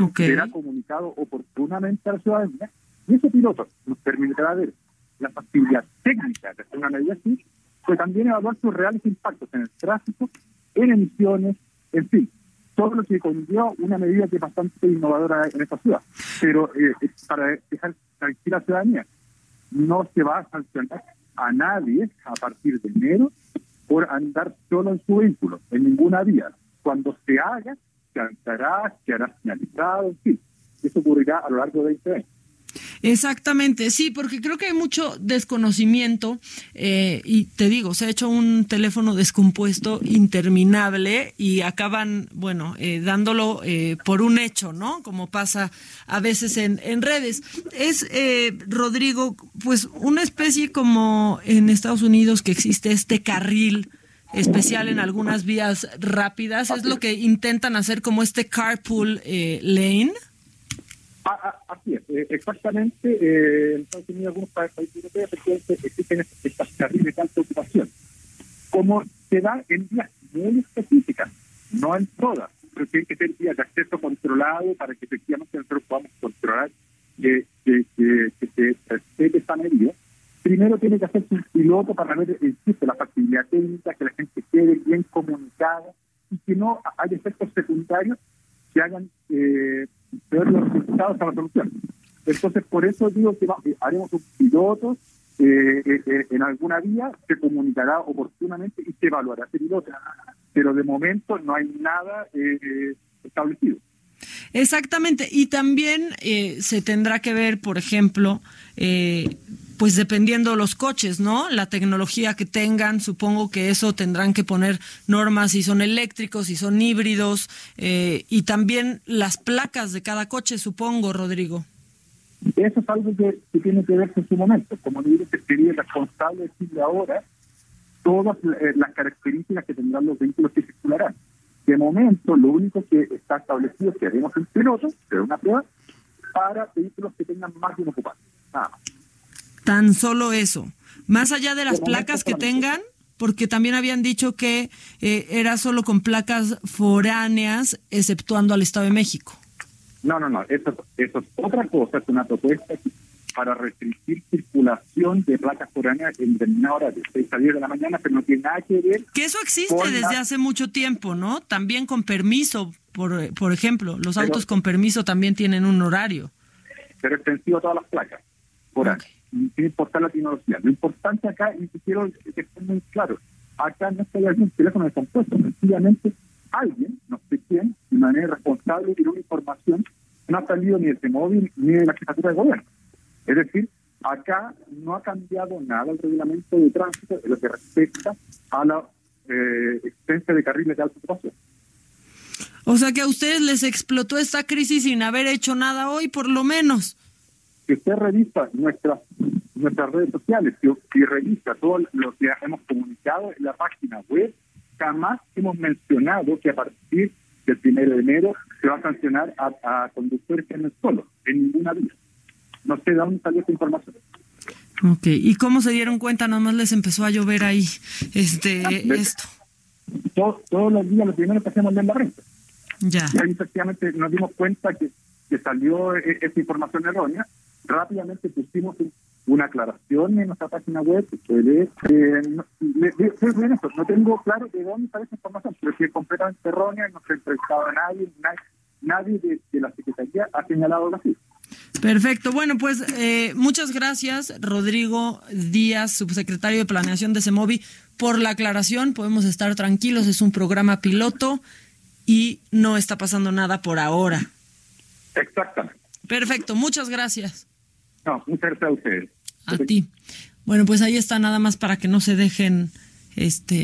Okay. Será comunicado oportunamente a la ciudadanía y ese piloto nos permitirá ver la factibilidad técnica de hacer una medida así, pero también evaluar sus reales impactos en el tráfico, en emisiones, en fin, todo lo que conlleva una medida que es bastante innovadora en esta ciudad. Pero para dejar tranquila a la ciudadanía, no se va a sancionar a nadie a partir de enero por andar solo en su vehículo, en ninguna vía. Cuando se haga, se alzará, se hará señalizado, en fin. Eso ocurrirá a lo largo de 20 años. Exactamente, sí, porque creo que hay mucho desconocimiento y te digo, se ha hecho un teléfono descompuesto interminable y acaban, bueno, dándolo por un hecho, ¿no? Como pasa a veces en redes. Es, Rodrigo, pues una especie como en Estados Unidos que existe este carril especial en algunas vías rápidas, ¿es lo que intentan hacer como este carpool lane? Así es, exactamente. En Estados Unidos, algunos países europeos existen estas carriles de alta ocupación. Como se dan en vías muy específicas, no en todas, pero tienen que ser vías de acceso controlado para que efectivamente nosotros podamos controlar que se respete esta medida. Primero tiene que hacerse un piloto para ver, insisto, la factibilidad técnica, que la gente quede bien comunicada y que no haya efectos secundarios que hagan ver los resultados a la solución. Entonces, por eso digo que haremos un piloto en alguna vía, se comunicará oportunamente y se evaluará ese piloto. Pero de momento no hay nada establecido. Exactamente. Y también se tendrá que ver, por ejemplo, pues dependiendo los coches, ¿no? La tecnología que tengan, supongo que eso tendrán que poner normas si son eléctricos, si son híbridos, y también las placas de cada coche, supongo, Rodrigo. Eso es algo que tiene que verse en su momento. Como digo, sería responsable decirle ahora todas las características que tendrán los vehículos que circularán. De momento, lo único que está establecido es que haremos un piloto, que es una prueba, para vehículos que tengan más de un ocupante. Nada más. Tan solo eso. Más allá de las placas que tengan, porque también habían dicho que era solo con placas foráneas, exceptuando al Estado de México. No. Eso es otra cosa. Es una propuesta para restringir circulación de placas foráneas en determinada hora, de 6 a 10 de la mañana, pero no tiene nada que ver. Que eso existe desde hace mucho tiempo, ¿no? También con permiso, por ejemplo. Los autos con permiso también tienen un horario. Pero extensivo a todas las placas foráneas. Okay. Sin importar la tecnología. Lo importante acá, y quiero que esté muy claro, acá no es que haya algún teléfono descompuesto, sencillamente alguien, no sé quién, de manera irresponsable, tiró una información, no ha salido ni de este móvil ni de la jefatura de gobierno. Es decir, acá no ha cambiado nada el reglamento de tránsito en lo que respecta a la existencia de carriles de alta ocupación. O sea que a ustedes les explotó esta crisis sin haber hecho nada hoy, por lo menos. Si usted revisa nuestras redes sociales, si revisa todo lo que hemos comunicado en la página web, jamás hemos mencionado que a partir del 1 de enero se va a sancionar a conductores que no estén solos, en ninguna vía. No sé de dónde salió esta información. Ok, ¿y cómo se dieron cuenta? Nada más les empezó a llover ahí esto. Todos los días, lo primero que hacemos es leer la prensa. Ya. Y ahí efectivamente nos dimos cuenta que salió esta información errónea. Rápidamente pusimos una aclaración en nuestra página web. No tengo claro de dónde sale esa información, pero si es completamente errónea, no se ha entrevistado a nadie de la Secretaría ha señalado algo así. Perfecto. Bueno, pues muchas gracias, Rodrigo Díaz, subsecretario de Planeación de CEMOVI, por la aclaración. Podemos estar tranquilos, es un programa piloto y no está pasando nada por ahora. Exactamente. Perfecto, muchas gracias. No, muchas gracias a ustedes. A ti. Bueno, pues ahí está, nada más para que no se dejen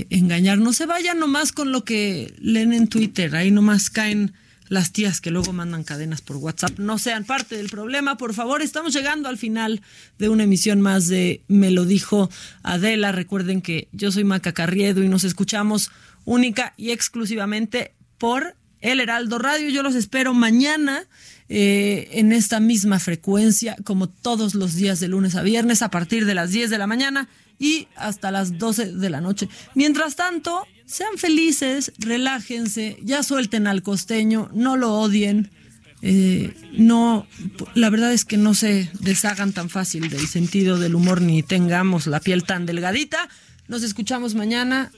engañar. No se vayan nomás con lo que leen en Twitter, ahí nomás caen las tías que luego mandan cadenas por WhatsApp no sean parte del problema, por favor. Estamos llegando al final de una emisión más de Me lo dijo Adela. Recuerden que yo soy Maca Carriedo y nos escuchamos única y exclusivamente por El Heraldo Radio. Yo los espero mañana en esta misma frecuencia, como todos los días de lunes a viernes, a partir de las 10 de la mañana y hasta las 12 de la noche. Mientras tanto, sean felices, relájense, ya suelten al costeño, no lo odien. No, la verdad es que no se deshagan tan fácil del sentido del humor ni tengamos la piel tan delgadita. Nos escuchamos mañana.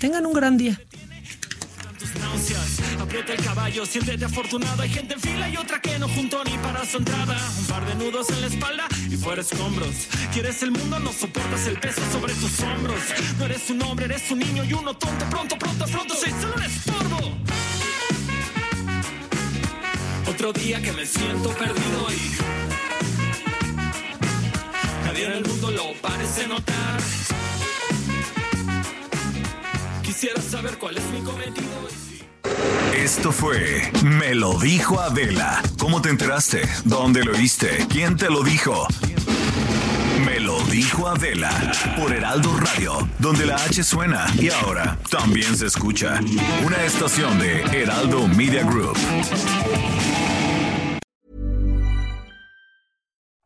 Tengan un gran día. Náuseas, aprieta el caballo, siéntete afortunado. Hay gente en fila y otra que no juntó ni para su entrada. Un par de nudos en la espalda y fuera escombros. Quieres el mundo, no soportas el peso sobre tus hombros. No eres un hombre, eres un niño y uno tonto. Pronto, pronto, pronto, soy solo un estorbo. Otro día que me siento perdido y nadie en el mundo lo parece notar. Quisiera saber cuál es mi cometido. Esto fue Me lo dijo Adela. ¿Cómo te enteraste? ¿Dónde lo oíste? ¿Quién te lo dijo? Me lo dijo Adela por Heraldo Radio, donde la H suena y ahora también se escucha. Una estación de Heraldo Media Group.